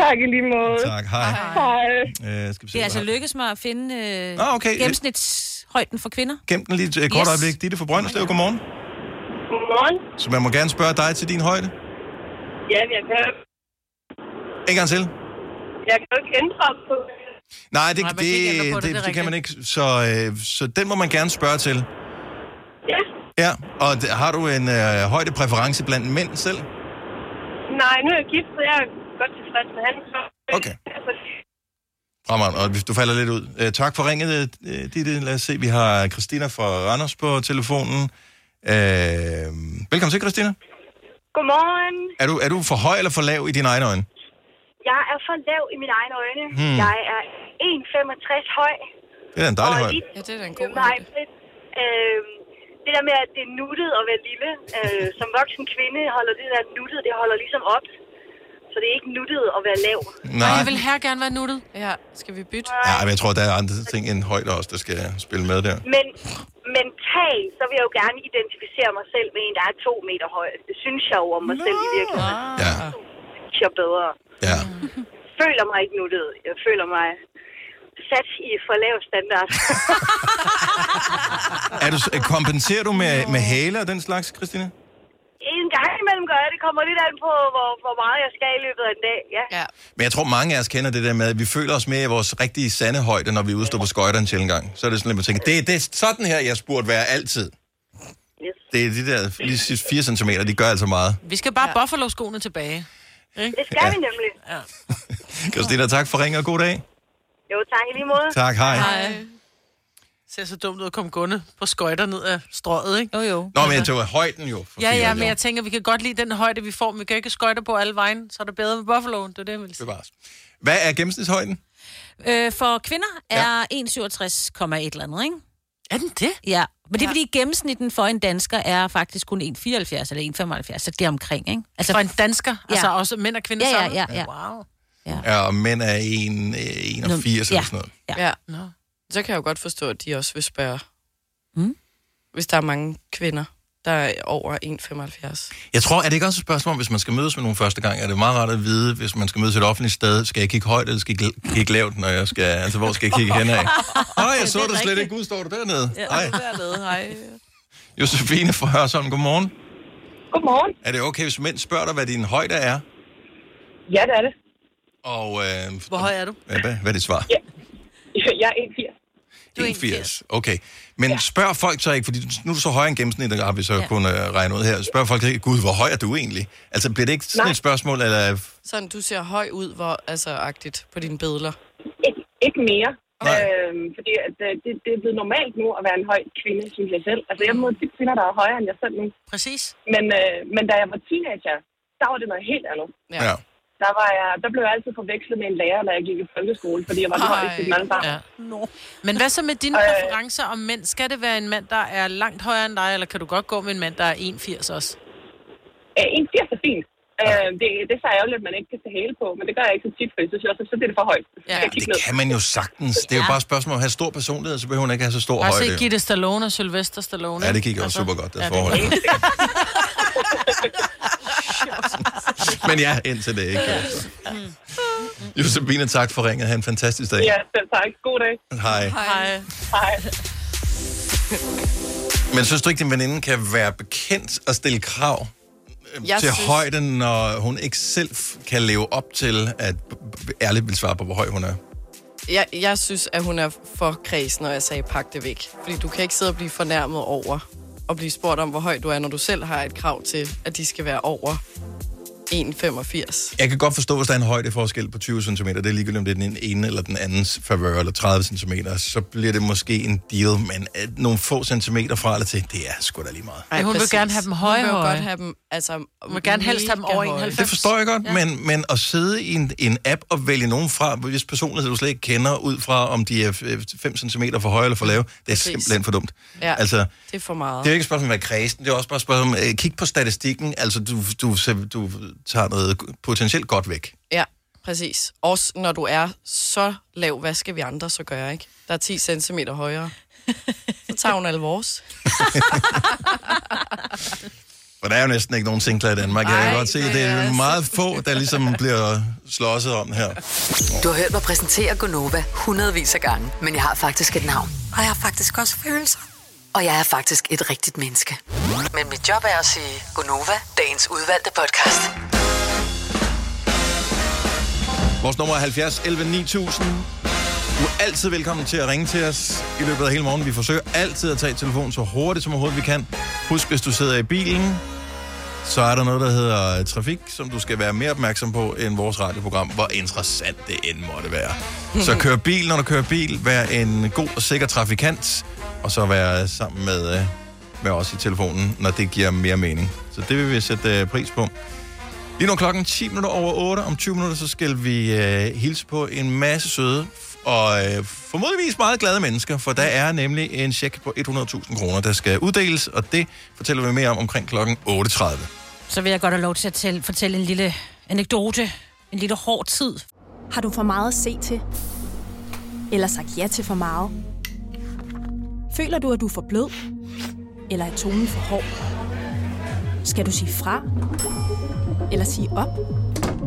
Tak i lige måde. Tak, hej. Hej. hej. Øh, skal vi se, det er altså lykkes mig at finde øh, ah, okay. gennemsnitshøjden for kvinder. Gem den lige et øh, kort yes. øjeblik. Ditte fra Brønderslev, godmorgen. Godmorgen. Så man må gerne spørge dig til din højde? Ja, jeg kan. En gang til. Jeg kan jo ikke ændre på det. Nej, det, Nej, det, det, det, det, det, det kan man ikke. Så, øh, så den må man gerne spørge til. Ja. Ja, og d- har du en øh, højdepræference blandt mænd selv? Nej, nu er jeg gift, så jeg er godt tilfreds med han. Okay. Fremad, og hvis du falder lidt ud. Øh, tak for ringet, øh, Ditte. Lad os se, vi har Christina fra Randers på telefonen. Øh, velkommen til, Christina. Godmorgen. Er du, er du for høj eller for lav i dine egne øjne? Jeg er for lav i mine egne øjne. Hmm. Jeg er en komma femogtres høj. Det er en dejlig høj. Ja, det er en god høj. Øh, det der med, at det er nuttet at være lille. Øh, som voksen kvinde holder det der nuttet, det holder ligesom op. Så det er ikke nuttet at være lav. Nej. Og jeg vil her gerne være nuttet. Ja, skal vi bytte? Nej. Ja, men jeg tror, der er andre ting end højde også, der skal spille med der. Men, mentalt, så vil jeg jo gerne identificere mig selv med en, der er to meter høj. Det synes jeg jo om mig no. selv i virkeligheden. Ja. Det synes jeg bedre. Ja. Jeg føler mig ikke nuttet. Jeg føler mig sat i for lav standard. er du, kompenserer du med, med hæler og den slags, Christina? En gang imellem gør jeg. Det kommer lidt an på, hvor, hvor meget jeg skal i løbet af en dag, ja. ja. Men jeg tror, mange af os kender det der med, at vi føler os mere i vores rigtige sande højde, når vi udstår på skøjteren til en gang. Så er det sådan lidt, man tænker, det, det er sådan her, jeg burde være altid. Yes. Det er de der lige fire centimeter, de gør altså meget. Vi skal bare ja. Buffalo-skoene tilbage. Ikke? Det skal ja. vi nemlig. Ja. Christina, tak for ringen og god dag. Jo, tak i lige måde. Tak, hej. Hej. Det ser så dumt ud at komme gående på skøjter ned af strøget, ikke? Jo, jo. Nå, men jeg tænker højden jo. Ja, ja, men jo. Jeg tænker, vi kan godt lide den højde, vi får, men vi kan ikke skøjter på alle vejen, så er det bedre med Buffaloen, det er det, jeg vil sige. Hvad er gennemsnitshøjden? Øh, for kvinder er ja. en komma syvogtres et eller andet, ikke? Er den det? Ja, men det er ja. fordi gennemsnitten for en dansker er faktisk kun en komma fireoghalvfjerds eller en komma femoghalvfjerds, så det er omkring, ikke? Altså, for en dansker? Ja. Altså også mænd og kvinder ja, ja, ja, sammen? Ja, ja, wow. ja. Ja, og mænd er en komma enogfirs ja. eller sådan noget. Ja, ja. Nå. Så kan jeg jo godt forstå, at de også vil spørge, hmm? hvis der er mange kvinder, der er over en komma femoghalvfjerds. Jeg tror, er det ikke også et spørgsmål, hvis man skal mødes med nogen første gang, er det meget rart at vide, hvis man skal mødes et offentligt sted, skal jeg kigge højt, eller skal jeg kigge lavt, når jeg skal, altså hvor skal jeg kigge henad? Nej, jeg så det, det slet ikke. Gud, står du dernede? Ja, Ej. dernede, hej. Josefine fra Hørsholm, godmorgen. Godmorgen. Er det okay, hvis mænd spørger dig, hvad din højde er? Ja, det er det. Og, øh, hvor høj er du? Hvad, hvad er dit svar? Ja. Jeg er en komma firs. Du er en komma firs, okay. Men ja. spørg folk så ikke, fordi nu er du så højere end gennemsnittet, har vi så ja. kun uh, regnet ud her. Spørg folk ikke, gud, hvor høj er du egentlig? Altså, bliver det ikke sådan Nej. et spørgsmål, eller... Sådan, du ser høj ud, hvor, altså, agtigt på dine billeder. Ikke, ikke mere. Øhm, fordi at, det, det er blevet normalt nu at være en høj kvinde, synes jeg selv. Altså, jeg møder tit kvinder, der er højere end jeg selv nu. Præcis. Men, øh, men da jeg var teenager, der var det noget helt andet. Ja. ja. Der, var jeg, der blev jeg altid forvekslet med en lærer, når jeg gik i folkeskole, fordi jeg var den højeste i den anden barn. Ja. No. Men hvad så med dine øh, præferencer om mænd? Skal det være en mand, der er langt højere end dig, eller kan du godt gå med en mand, der er en komma firs også? en komma firs er fint. Ja. Øh, det, det er så ærgerligt, at man ikke kan tage hæle på, men det gør jeg ikke så tit, for jeg synes også, så det er det for højt. Ja. Det ned. Kan man jo sagtens. Det er jo ja. bare et spørgsmål om at have stor personlighed, så behøver man ikke have så stor højde. Altså Gitte Stallone og Sylvester Stallone. Ja, det gik jo altså, super godt, det ja, forhold. Men ja, indtil det ikke. Altså. Josefine, tak for ringet. Ha' en fantastisk dag. Ja, selv tak. God dag. Hej. Hej. Hej. Men synes du ikke, din veninde kan være bekendt og stille krav Jeg til synes... højden, når hun ikke selv kan leve op til, at ærligt vil svare på, hvor høj hun er? Jeg, jeg synes, at hun er for kræs, når jeg sagde, pak det væk. Fordi du kan ikke sidde og blive fornærmet over og blive spurgt om, hvor høj du er, når du selv har et krav til, at de skal være over en komma femogfirs. Jeg kan godt forstå, hvis der er en højdeforskel på tyve centimeter. Det er ligegyldigt, om det er den ene eller den andens favør, eller tredive centimeter. Så bliver det måske en deal, men nogle få centimeter fra eller til, det er sgu da lige meget. Ej, hun præcis. vil gerne have dem høje. Hun vil godt have dem, altså... Hun vil gerne helst have dem over en komma halvfems. Det forstår jeg godt, ja. men, men at sidde i en, en app og vælge nogen fra, hvis personlighed du slet ikke kender, ud fra om de er fem centimeter for høje eller for lave, det er præcis. simpelthen for dumt. Ja, altså, det er for meget. Det er jo ikke et spørgsmål om at være kredsen, det er også bare et spørgsmål om, kig på statistikken, altså du, du, du tager noget potentielt godt væk. Ja, præcis. Også når du er så lav, hvad skal vi andre så gøre, ikke? Der er ti centimeter højere. Så tager hun alle vores. For der er jo næsten ikke nogen singler i Danmark. Jeg kan Ej, godt se, det er meget få, der ligesom bliver slåsset om her. Du har hørt mig præsentere Gonova hundredvis af gange, men jeg har faktisk et navn. Og jeg har faktisk også følelser. Og jeg er faktisk et rigtigt menneske. Men mit job er at sige Gonova, dagens udvalgte podcast. Vores nummer er halvfjerds elleve ni tusind. Du er altid velkommen til at ringe til os i løbet af hele morgen. Vi forsøger altid at tage telefonen så hurtigt som overhovedet vi kan. Husk, hvis du sidder i bilen, så er der noget, der hedder trafik, som du skal være mere opmærksom på end vores radioprogram, hvor interessant det end måtte være. Så kør bil, når du kører bil. Vær en god og sikker trafikant. Og så være sammen med, med os i telefonen, når det giver mere mening. Så det vil vi sætte pris på. Lige nu klokken ti minutter over otte. Om tyve minutter, så skal vi øh, hilse på en masse søde og øh, formodentligvis meget glade mennesker, for der er nemlig en check på hundrede tusind kroner, der skal uddeles, og det fortæller vi mere om omkring klokken otte tredive. Så vil jeg godt have lov til at tælle, fortælle en lille anekdote, en lille hård tid. Har du for meget at se til? Eller sagt ja til for meget? Føler du, at du er for blød? Eller er tonen for hård? Skal du sige fra? Eller sige op?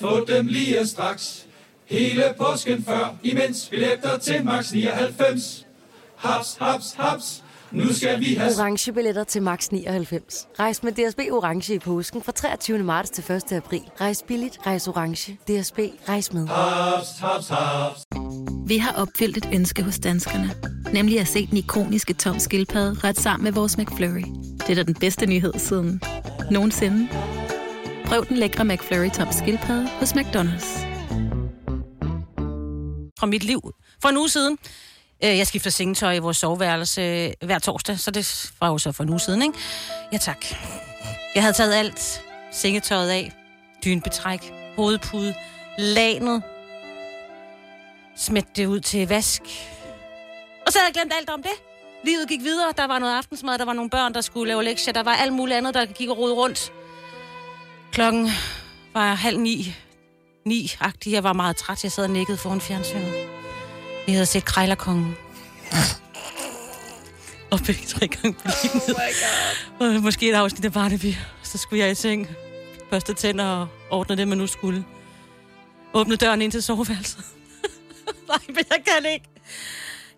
Få dem lige straks. Hele påsken før, imens billetter til max nioghalvfems. Haps, haps, haps. Nu skal vi have orange billetter til max nioghalvfems. Rejs med D S B orange i påsken fra treogtyvende marts til første april. Rejs billigt, rejs orange. D S B, rejs med. Hops, hops, hops. Vi har opfyldt et ønske hos danskerne, nemlig at se den ikoniske Toms skildpadde ret sammen med vores McFlurry. Det er da den bedste nyhed siden nogensinde. Prøv den lækre McFlurry Toms skildpadde hos McDonald's. Fra mit liv for en uge siden. Jeg skifter sengetøj i vores soveværelse hver torsdag, så det var jo så for en uge siden, ikke? Ja, tak. Jeg havde taget alt sengetøjet af, dynebetræk, hovedpude, lanet, smidt det ud til vask. Og så havde jeg glemt alt om det. Livet gik videre, der var noget aftensmad, der var nogle børn, der skulle lave lektier, der var alt muligt andet, der gik og rodede rundt. Klokken var halv ni, ni-agtig, jeg var meget træt, jeg sad og nikkede foran fjernsynet. Jeg havde set Krejlerkongen. Og begge tre gange belignet. Oh my God. Måske et afsnit af Barnaby. Så skulle jeg i seng. Børste tænder og ordne det, man nu skulle. Åbne døren ind til soveværelset. Nej, men jeg kan ikke.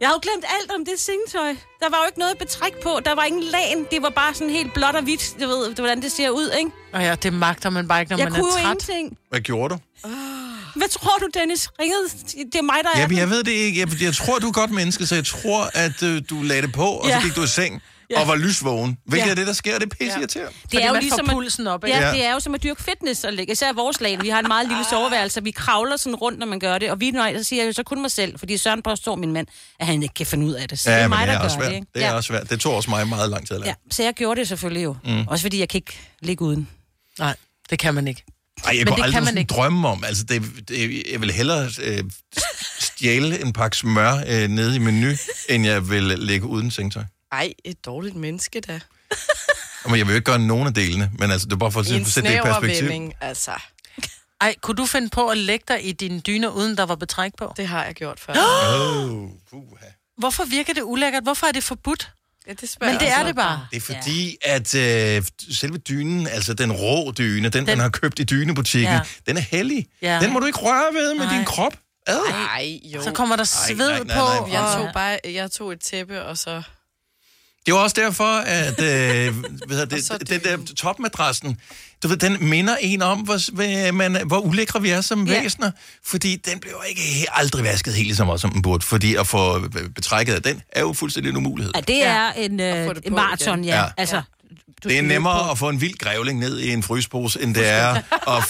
Jeg havde glemt alt om det sengetøj. Der var jo ikke noget betræk på. Der var ingen lagen. Det var bare sådan helt blåt og hvidt. Jeg ved, hvordan det ser ud, ikke? Og ja, det magter man bare ikke, når jeg man er træt. Jeg kunne ingenting. Hvad gjorde du? Hvad tror du, Dennis? Ringede? Det er mig, der er... Jamen, jeg ved det ikke. Jeg, jeg tror, du er godt menneske, så jeg tror, at øh, du lagde det på, og ja. Så gik du i seng ja. Og var lysvågen. Hvilket ja. Er det, der sker? Det er pisse irriterende. Ja. Det er jo ligesom at pulsen op. Ja, ja, det er jo som at dyrke fitness og lægge. Især vores lag. Vi har en meget lille soveværelse. Vi kravler sådan rundt, når man gør det. Og vi nøj, så siger jeg jo så kun mig selv, fordi Søren påstår min mand, at han ikke kan finde ud af det. Så ja, det er mig, der er gør svært. Det. Ikke? Det er ja. Også svært. Det tog også mig meget lang tid at lave. Ja, så jeg gjorde det selvfølgelig jo. Mm. Også fordi jeg kan ikke ligge uden. Nej, det kan man ikke. Nej, jeg men kunne aldrig sådan drømme om. Altså, det, det, jeg vil hellere øh, stjæle en pakke smør øh, nede i menu, end jeg vil lægge uden sengetøj. Ej, et dårligt menneske da. Jamen, jeg vil jo ikke gøre nogen af delene, men altså, det er bare for at sætte det i perspektiv. En snævervælling, altså. Ej, kunne du finde på at lægge dig i dine dyner, uden der var betræk på? Det har jeg gjort før. Oh, uh-huh. Hvorfor virker det ulækkert? Hvorfor er det forbudt? Ja, det men det er det bare. Det er fordi, ja. At øh, selve dynen, altså den rå dyne, den, den man har købt i dynebutikken, ja. Den er hellig. Ja. Den må du ikke røre ved med nej. Din krop. Nej, jo. Så kommer der sved på. Nej, nej, nej. Jeg tog bare, jeg tog et tæppe, og så... Det var også derfor, at øh, ved det, den der topmadrassen, du ved, den minder en om, hvor, man, hvor ulækre vi er som yeah. væsener, fordi den bliver ikke aldrig vasket helt så meget, som den burde, fordi at få betrækket af den er jo fuldstændig en umulighed. Ja, det er en, øh, det en maraton, ja. Ja. Altså, ja. Det er nemmere på. At få en vild grævling ned i en frysepose, end det er at...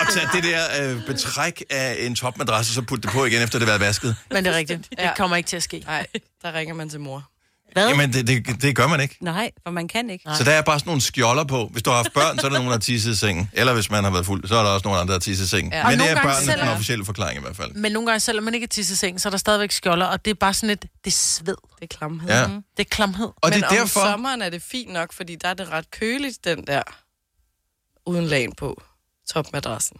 Og tage det der øh, betræk af en topmadras, og så putte det på igen, efter det har været vasket. Men det er rigtigt. Det kommer ikke til at ske. Nej, der ringer man til mor. Hvad? Jamen, det, det, det gør man ikke. Nej, for man kan ikke. Så der er bare sådan nogle skjolder på. Hvis du har haft børn, så er der nogen, der har tisset i sengen. Eller hvis man har været fuld, så er der også nogen andre, der har tisset i sengen. Ja. Men det er børnene, den officielle forklaring i hvert fald. Men nogle gange, selvom man ikke har tisset i sengen, så er der stadigvæk skjolder, og det er bare sådan et, det er sved. Det er klamhed. Ja. Det er klamhed. Og det er men derfor... om sommeren er det fint nok, fordi der er det ret køligt, den der uden lagen på topmadrassen.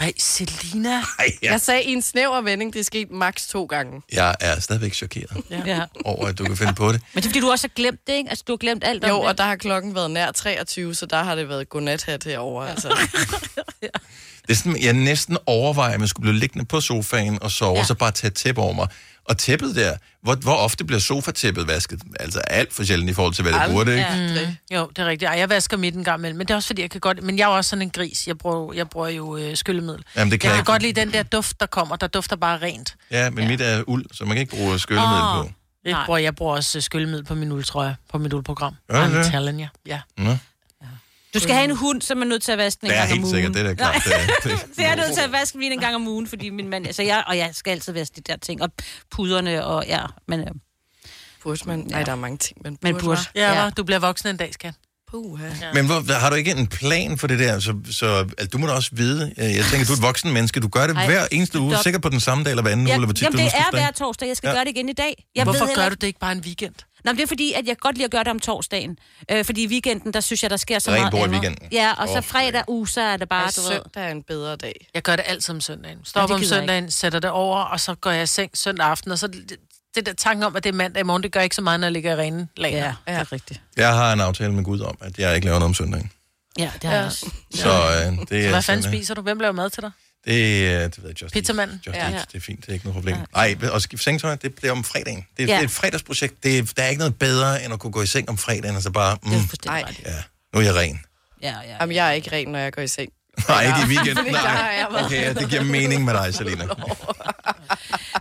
Ej, Selina. Ej, ja. Jeg sagde i en snæver vending, det er sket maks to gange. Jeg er stadigvæk chokeret ja. Over, at du kan finde på det. Men det er, fordi du også har glemt det, ikke? Altså, du har glemt alt om jo, det. Jo, og der har klokken været nær treogtyve, så der har det været godnathat herovre, altså. ja. Det er sådan, jeg næsten overvejer, at man skulle blive liggende på sofaen og sove, ja. Og så bare tage tæppe over mig. Og tæppet der, hvor, hvor ofte bliver sofatæppet vasket? Altså alt for sjældent i forhold til, hvad det burde, ikke? Ja. Mm. Jo, det er rigtigt. Ej, jeg vasker midt en gang imellem, men det er også fordi, jeg kan godt... Men jeg er også sådan en gris. Jeg bruger, jeg bruger jo øh, skyllemiddel. Jamen, det kan jeg, jeg kan godt lide den der duft, der kommer. Der dufter bare rent. Ja, men ja. Mit er uld, så man kan ikke bruge skyllemiddel oh, på. Jeg bruger, jeg bruger også skyllemiddel på min uld, tror jeg. På mit uldprogram. Ja, I'm telling you. Ja. Ja. Du skal have en hund, så er man nødt til at vaske den en gang om ugen. Det er helt sikkert, det er klart. Det er, det er. er nødt til at vaske den en gang om ugen, fordi min mand... Altså jeg, og jeg skal altid vaske de der ting, og puderne, og ja, men... burde man? Nej, ja. Der er mange ting, man burde. Man burde. Ja, ja, du bliver voksen en dag, skat. Puha. Ja. Men hvor, har du ikke en plan for det der? Så, så altså, du må da også vide. Jeg tænker, du er et voksen menneske. Du gør det Ej, hver eneste uge, sikkert på den samme dag eller hver anden uge. Jamen, det er springe. Hver torsdag. Jeg skal ja. gøre det igen i dag. Jeg Hvorfor ved gør du det ikke bare en weekend? Nå, det er fordi, at jeg godt lige at gøre det om torsdagen. Øh, fordi i weekenden, der synes jeg, der sker så Ren meget andet. Weekenden. Ja, og så fredag uge, så er det bare, du ved. Søndag er en bedre dag. Jeg gør det altid om søndagen. Stop ja, om søndagen, sætter det over, og så går jeg i seng søndag aften, og så det der tanke om, at det er mandag i morgen, det gør ikke så meget, når jeg ligger i rene lager. Ja, det er rigtigt. Jeg har en aftale med Gud om, at jeg ikke laver noget om søndagen. Ja, det har jeg også. Så, øh, det så er hvad fanden spiser du? Hvem laver mad til dig? Det er, det ved jeg, Just Pizzamanden. Just ja. Det er fint, det er ikke noget problem. Nej, og skifte sengtøj, det bliver om fredagen. Det er, ja. det er et fredagsprojekt. Det er, der er ikke noget bedre, end at kunne gå i seng om fredagen, og så bare, mm, nej. Ja, nu er jeg ren. Ja, ja, ja. Jamen, jeg er ikke ren, når jeg går i seng. Nej, ikke i weekenden. Nej, okay, ja, det giver mening med dig, Selina.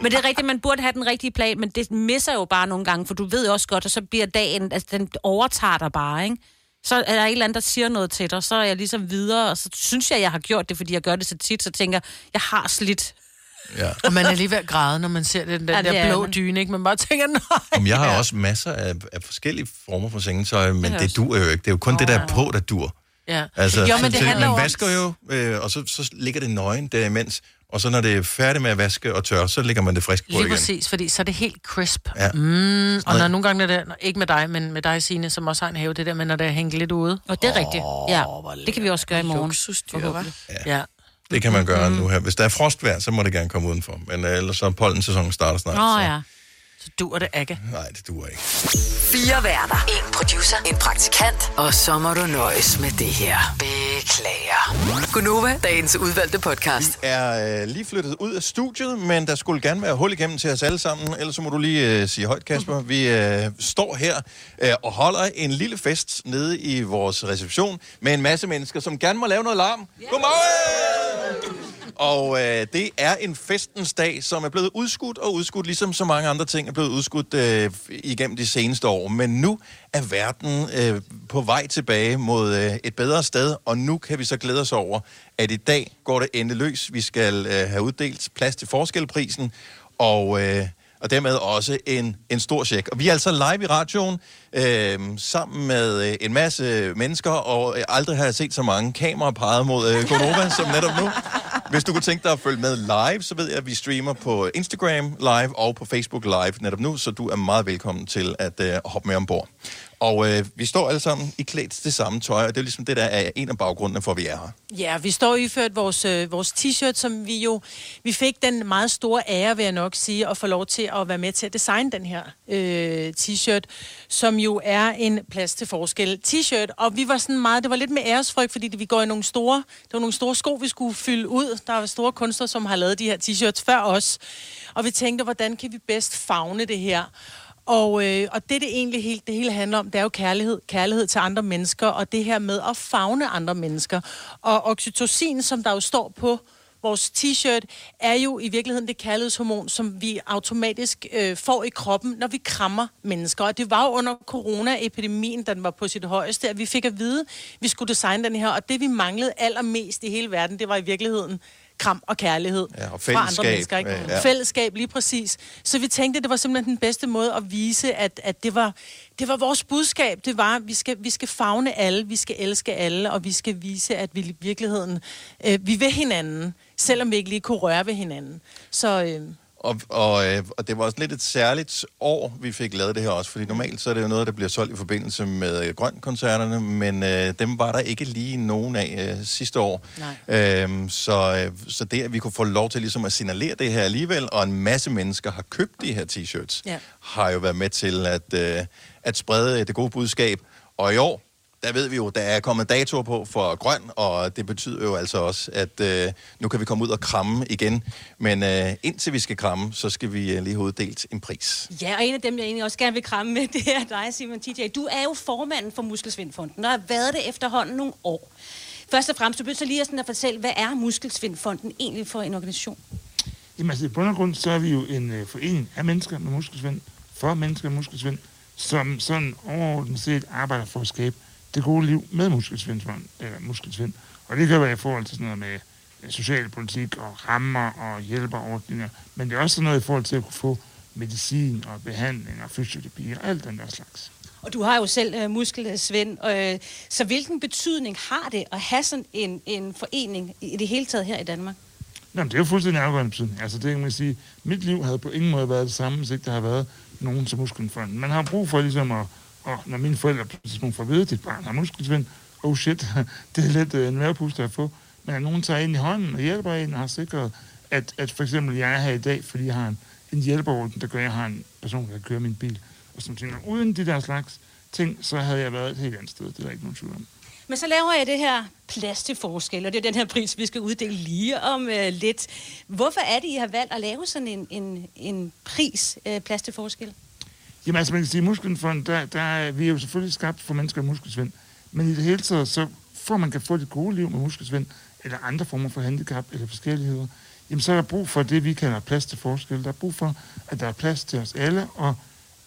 Men det er rigtigt, man burde have den rigtige plan, men det misser jo bare nogle gange, for du ved også godt, og så bliver dagen, altså den overtager dig bare, ikke? Så er der et eller andet, der siger noget til dig, så er jeg ligesom videre, og så synes jeg, jeg har gjort det, fordi jeg gør det så tit, så tænker jeg, har slidt. Ja. Og man er lige ved at græde, når man ser den, den ja, der ja, blå man. dyne, ikke? Man bare tænker, nej. Jeg har også masser af, af forskellige former for sengetøj, men det, det duer jo ikke. Det er jo kun oh, det, der er på, der dur. Ja. Altså, jo, men det så, man vasker jo, øh, og så, så ligger det nøgen der imens, og så når det er færdigt med at vaske og tørre, så ligger man det frisk på lige igen. Lige præcis, fordi så er det helt crisp. Ja. Mm, og når nogle gange, der, ikke med dig, men med dig, Signe, som også har en have, det der, men når det er hængt lidt ude. Og det er rigtigt. Ja, det kan vi også gøre i morgen. Luksusdyr, hva'? Ja. Det kan man gøre nu her. Hvis der er frostvejr, så må det gerne komme udenfor. Men øh, ellers så pollensæsonen starter snart. Nå ja. Så duer det ikke. Nej, det duer ikke. Fire værter. En producer. En praktikant. Og så må du nøjes med det her. Beklager. Gunova, dagens udvalgte podcast. Vi er øh, lige flyttet ud af studiet, men der skulle gerne være hul igennem til os alle sammen. Ellers så må du lige øh, sige højt, Kasper. Mm. Vi øh, står her øh, og holder en lille fest nede i vores reception med en masse mennesker, som gerne må lave noget larm. Yeah. Godmorgen! Og øh, det er en festens dag, som er blevet udskudt og udskudt, ligesom så mange andre ting er blevet udskudt øh, igennem de seneste år. Men nu er verden øh, på vej tilbage mod øh, et bedre sted, og nu kan vi så glæde os over, at i dag går det endeløs. Vi skal øh, have uddelt Plads til Forskel-prisen, og, øh, og dermed også en, en stor check. Og vi er altså live i radioen, øh, sammen med øh, en masse mennesker, og øh, aldrig har jeg set så mange kameraer peget mod øh, Gonova som netop nu. Hvis du kunne tænke dig at følge med live, så ved jeg, at vi streamer på Instagram live og på Facebook live netop nu, så du er meget velkommen til at øh, hoppe med ombord. Og øh, vi står alle sammen i klædt det samme tøj, og det er ligesom det, der er en af baggrundene for, at vi er her. Ja, vi står iført vores, øh, vores t-shirt, som vi jo... Vi fik den meget store ære, vil jeg nok sige, at få lov til at være med til at designe den her øh, t-shirt, som jo er en Plads til Forskel t-shirt. Og vi var sådan meget... Det var lidt med æresfrygt, fordi vi går i nogle store... Det var nogle store sko, vi skulle fylde ud. Der var store kunstnere, som har lavet de her t-shirts før os. Og vi tænkte, hvordan kan vi bedst favne det her? Og, øh, og det, det egentlig helt, det hele handler om, det er jo kærlighed. Kærlighed til andre mennesker, og det her med at favne andre mennesker. Og oxytocin, som der jo står på vores t-shirt, er jo i virkeligheden det kærlighedshormon, som vi automatisk øh, får i kroppen, når vi krammer mennesker. Og det var jo under coronaepidemien, da den var på sit højeste, at vi fik at vide, at vi skulle designe den her. Og det, vi manglede allermest i hele verden, det var i virkeligheden kram og kærlighed, ja, og fra andre mennesker. Ikke? Ja. Fællesskab, lige præcis. Så vi tænkte, det var simpelthen den bedste måde at vise, at, at det, var, det var vores budskab. Det var, vi skal, vi skal favne alle, vi skal elske alle, og vi skal vise, at vi i virkeligheden, øh, vi ved hinanden, selvom vi ikke lige kunne røre ved hinanden. Så... Øh Og, og, og det var også lidt et særligt år, vi fik lavet det her også, fordi normalt så er det jo noget, der bliver solgt i forbindelse med grønkoncerterne, men øh, dem var der ikke lige nogen af øh, sidste år. Øhm, så, øh, så det, at vi kunne få lov til ligesom at signalere det her alligevel, og en masse mennesker har købt de her t-shirts, ja, har jo været med til at, øh, at sprede det gode budskab. Og i år, der ved vi jo, der er kommet datoer på for grøn, og det betyder jo altså også, at øh, nu kan vi komme ud og kramme igen. Men øh, indtil vi skal kramme, så skal vi øh, lige have uddelt en pris. Ja, og en af dem, jeg egentlig også gerne vil kramme med, det er dig, Simon T J. Du er jo formanden for Muskelsvindfonden, og har været det efterhånden nogle år. Først og fremmest, du begynder lige sådan at fortælle, hvad er Muskelsvindfonden egentlig for en organisation? Jamen altså, i bund og grund, så er vi jo en øh, forening af mennesker med muskelsvind, for mennesker med muskelsvind, som sådan overordnet set arbejder for at skabe det gode liv med muskelsvind, eller muskelsvind. Og det kan være i forhold til sådan noget med socialpolitik og rammer og hjælperordninger, men det er også sådan noget i forhold til at kunne få medicin og behandling og fysioterapi og alt den der slags. Og du har jo selv øh, muskelsvind, øh, så hvilken betydning har det at have sådan en, en forening i det hele taget her i Danmark? Jamen, det er jo fuldstændig afgørende betydning. Altså, det kan man sige, mit liv havde på ingen måde været det samme, hvis ikke der havde været nogen til Muskelsvindfonden. Man har brug for ligesom at, at når mine forældre pludselig får at vide, at dit barn har muskelsvind, oh shit, det er lidt øh, en mavepuster at få, men at nogen tager ind i hånden og hjælper en og har sikret, at, at for eksempel jeg er her i dag, fordi jeg har en, en hjælperorden, der gør, jeg har en person, der kører min bil. Og som tænker, uden de der slags ting, så havde jeg været et helt andet sted. Det er der ikke nogen tvivl om. Men så laver jeg det her plads til forskel, og det er den her pris, vi skal uddele lige om øh, lidt. Hvorfor er det, I har valgt at lave sådan en, en, en pris, øh, plads til forskel? Jamen altså, man kan sige, at Muskelsvindfonden, der, der, vi er jo selvfølgelig skabt for mennesker med muskelsvind. Men i det hele taget, så for man kan få det gode liv med muskelsvind, eller andre former for handicap, eller forskelligheder, jamen så er der brug for det, vi kalder plads til forskel. Der er brug for, at der er plads til os alle, og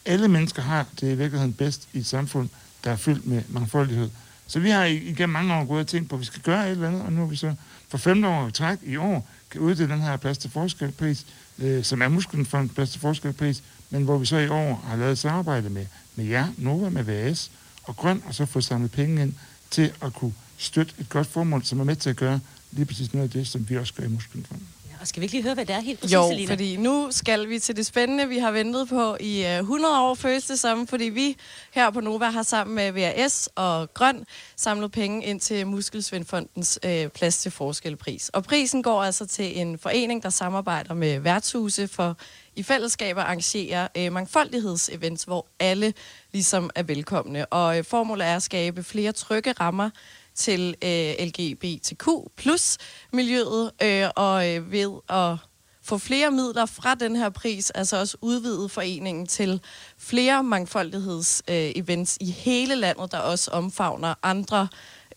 alle mennesker har det i virkeligheden bedst i et samfund, der er fyldt med mangfoldighed. Så vi har igennem mange år gået og tænkt på, at vi skal gøre et eller andet, og nu er vi så for femte år i træk i år, kan uddele den her plads til forskelpris, øh, som er Muskelsvindfonden plads til forskelpris, men hvor vi så i år har lavet samarbejde med, med jer, Nova, med V A S og Grøn, og så få samlet penge ind til at kunne støtte et godt formål, som er med til at gøre lige præcis noget af det, som vi også gør i Muskelsvindfonden. Og skal vi ikke lige høre, hvad det er helt præcis, Jo, Selina? Fordi nu skal vi til det spændende, vi har ventet på i hundrede år, føles det sammen, fordi vi her på Nova har sammen med V A S og Grøn samlet penge ind til Muskelsvindfondens øh, plads til forskelpris. Og prisen går altså til en forening, der samarbejder med værtshuse for i fællesskaber arrangerer øh, mangfoldighedsevents, hvor alle ligesom er velkomne. Og øh, formålet er at skabe flere trygge rammer til øh, L G B T Q plus miljøet, øh, og øh, ved at få flere midler fra den her pris, altså også udvide foreningen til flere mangfoldighedsevents øh, i hele landet, der også omfavner andre,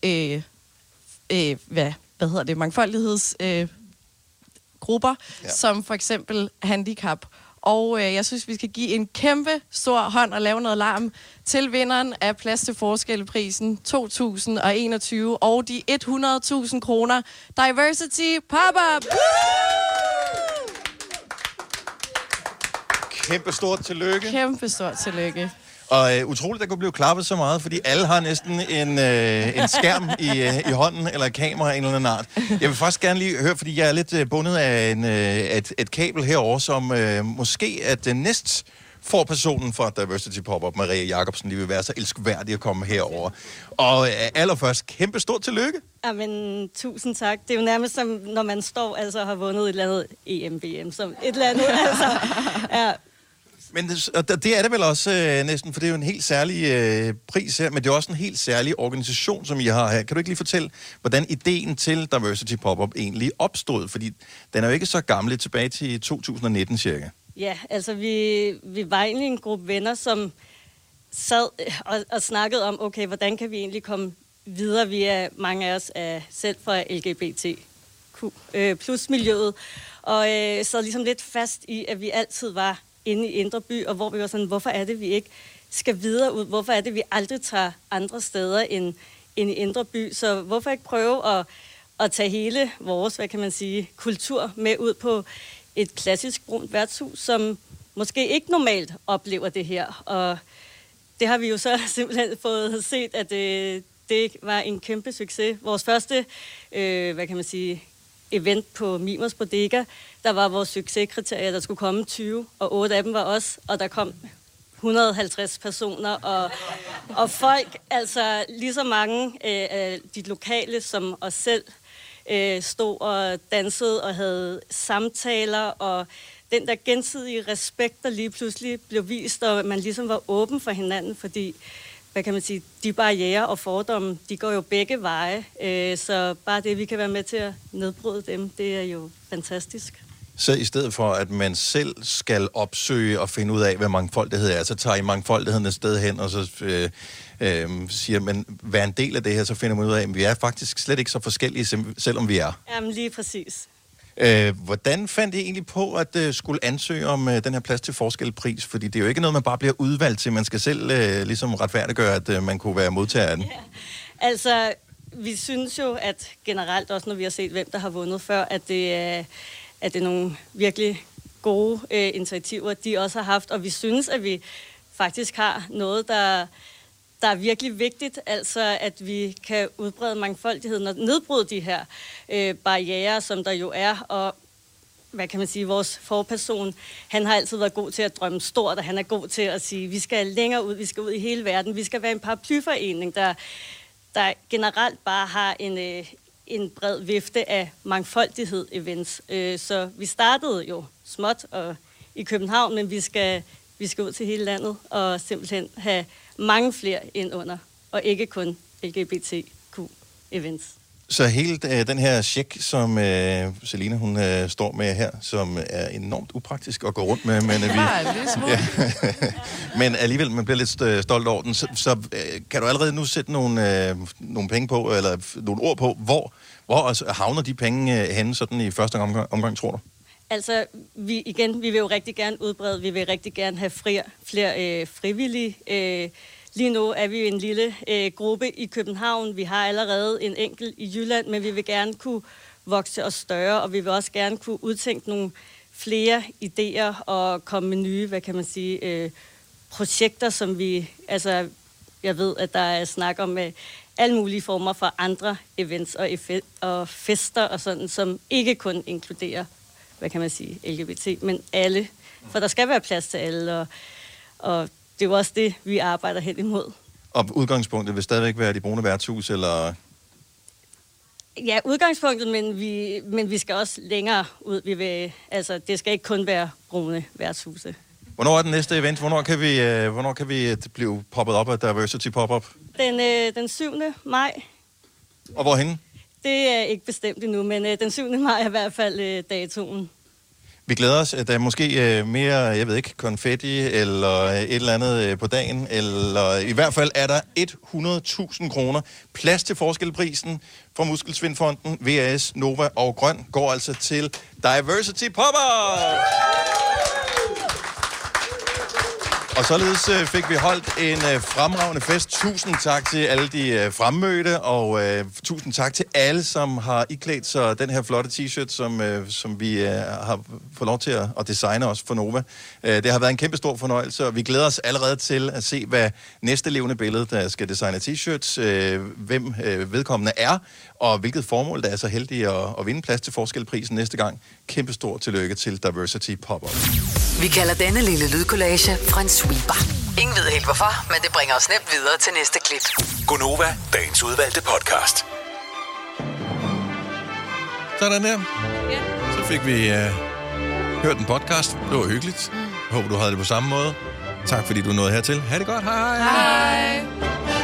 øh, øh, hvad, hvad hedder det, mangfoldighedsgrupper, øh, ja. som for eksempel handicap. Og øh, jeg synes, vi skal give en kæmpe stor hånd og lave noget larm til vinderen af Plads til Forskelprisen to tusind enogtyve og de hundrede tusind kroner Diversity Pop-up! Kæmpe stort tillykke. Kæmpe stort tillykke. Og øh, utroligt, der kunne blive klappet så meget, fordi alle har næsten en, øh, en skærm i, øh, i hånden, eller et kamera af en eller anden art. Jeg vil faktisk gerne lige høre, fordi jeg er lidt øh, bundet af en, øh, et, et kabel herover, som øh, måske at øh, næst får personen fra Diversity Pop-up, Maria Jacobsen, lige vil være så elskværdig at komme herover. Og øh, allerførst, kæmpe stort tillykke. Jamen, tusind tak. Det er jo nærmest som, når man står altså har vundet et eller andet E M B M, som et eller andet, altså... Ja. Men det, det er det vel også øh, næsten, for det er jo en helt særlig øh, pris her, men det er også en helt særlig organisation, som I har her. Kan du ikke lige fortælle, hvordan ideen til Diversity Pop-up egentlig opstod? Fordi den er jo ikke så gammel, tilbage til to tusind nitten cirka. Ja, altså vi, vi var egentlig en gruppe venner, som sad og, og snakkede om, okay, hvordan kan vi egentlig komme videre via mange af os af, selv fra L G B T Q plus miljøet, og øh, sad ligesom lidt fast i, at vi altid var inde i Indre By, og hvor vi var sådan, hvorfor er det, vi ikke skal videre ud? Hvorfor er det, vi aldrig tager andre steder end, end i Indre By? Så hvorfor ikke prøve at, at tage hele vores, hvad kan man sige, kultur med ud på et klassisk brunt værtshus, som måske ikke normalt oplever det her? Og det har vi jo så simpelthen fået set, at det, det var en kæmpe succes. Vores første, øh, hvad kan man sige, event på Mimers Bodega, der var vores succeskriterier, der skulle komme tyve, og otte af dem var os, og der kom hundrede og halvtreds personer, og, og folk, altså lige så mange af øh, de lokale som os selv, øh, stod og dansede og havde samtaler, og den der gensidige respekt, der lige pludselig blev vist, og man ligesom var åben for hinanden, fordi hvad kan man sige, de barrierer og fordomme, de går jo begge veje, øh, så bare det, vi kan være med til at nedbryde dem, det er jo fantastisk. Så i stedet for, at man selv skal opsøge og finde ud af, hvad mangfoldighed er, så tager I mangfoldigheden et sted hen, og så øh, øh, siger man, vær en del af det her, så finder man ud af, at vi er faktisk slet ikke så forskellige, selvom vi er. Jamen lige præcis. Øh, hvordan fandt I egentlig på, at øh, skulle ansøge om øh, den her plads til forskelpris? Fordi det er jo ikke noget, man bare bliver udvalgt til. Man skal selv øh, ligesom retfærdiggøre, at øh, man kunne være modtager af den. Ja. Altså, vi synes jo, at generelt også, når vi har set, hvem der har vundet før, at det, øh, at det er nogle virkelig gode øh, initiativer, de også har haft. Og vi synes, at vi faktisk har noget, der, der er virkelig vigtigt. Altså, at vi kan udbrede mangfoldigheden og nedbryde de her øh, barrierer, som der jo er. Og hvad kan man sige, vores forperson, han har altid været god til at drømme stort, og han er god til at sige, vi skal længere ud, vi skal ud i hele verden, vi skal være en paraplyforening, der, der generelt bare har en, øh, en bred vifte af mangfoldighed-events. Øh, så vi startede jo småt og i København, men vi skal, vi skal ud til hele landet og simpelthen have mange flere ind under, og ikke kun L G B T Q events. Så hele øh, den her check, som øh, Selina hun øh, står med her, som er enormt upraktisk at gå rundt med, men øh, vi ja, men alligevel man bliver lidt stolt over den. Så, så øh, kan du allerede nu sætte nogle øh, nogle penge på eller nogle ord på, hvor hvor altså, havner de penge øh, henne sådan i første omgang, omgang tror du? Altså, vi igen, vi vil jo rigtig gerne udbrede, vi vil rigtig gerne have flere, flere øh, frivillige. Øh, Lige nu er vi jo en lille øh, gruppe i København. Vi har allerede en enkelt i Jylland, men vi vil gerne kunne vokse os større, og vi vil også gerne kunne udtænke nogle flere idéer og komme med nye, hvad kan man sige, øh, projekter, som vi, altså, jeg ved, at der er snak om øh, alle mulige former for andre events og, efe, og fester og sådan, som ikke kun inkluderer, hvad kan man sige, L G B T, men alle. For der skal være plads til alle, og, og det er jo også det, vi arbejder hen imod. Og udgangspunktet vil stadigvæk være de brune værtshus, eller? Ja, udgangspunktet, men vi, men vi skal også længere ud. Vi vil, altså, det skal ikke kun være brune værtshuse. Hvornår er den næste event? Hvornår kan vi, øh, hvornår kan vi blive poppet op af Diversity Pop-up? Den, øh, den syvende maj. Og hvorhenne? Det er ikke bestemt endnu, men øh, den syvende maj er i hvert fald øh, datoen. Vi glæder os, at der er måske mere, jeg ved ikke, konfetti eller et eller andet på dagen, eller i hvert fald er der hundrede tusind kroner. Plads til forskelprisen fra Muskelsvindfonden, V A S, Nova og Grøn går altså til Diversity Pop-up! Og således fik vi holdt en fremragende fest. Tusind tak til alle de fremmødte, og tusind tak til alle, som har iklædt sig den her flotte t-shirt, som, som vi har fået lov til at designe også for Nova. Det har været en kæmpe stor fornøjelse, og vi glæder os allerede til at se, hvad næste levende billede, der skal designe t-shirts, hvem vedkommende er, og hvilket formål, der er så heldig at vinde Plads til Forskelprisen næste gang. Kæmpe stor tillykke til Diversity Pop-up. Vi kalder denne lille lydkollage fra en sweeper. Ingen ved helt hvorfor, men det bringer os nemt videre til næste klip. Gunova, dagens udvalgte podcast. Sådan der. Ja. Så fik vi uh, hørt en podcast. Det var hyggeligt. Mm. Håber, du havde det på samme måde. Tak fordi du nåede hertil. Ha' det godt. Hej. Hej.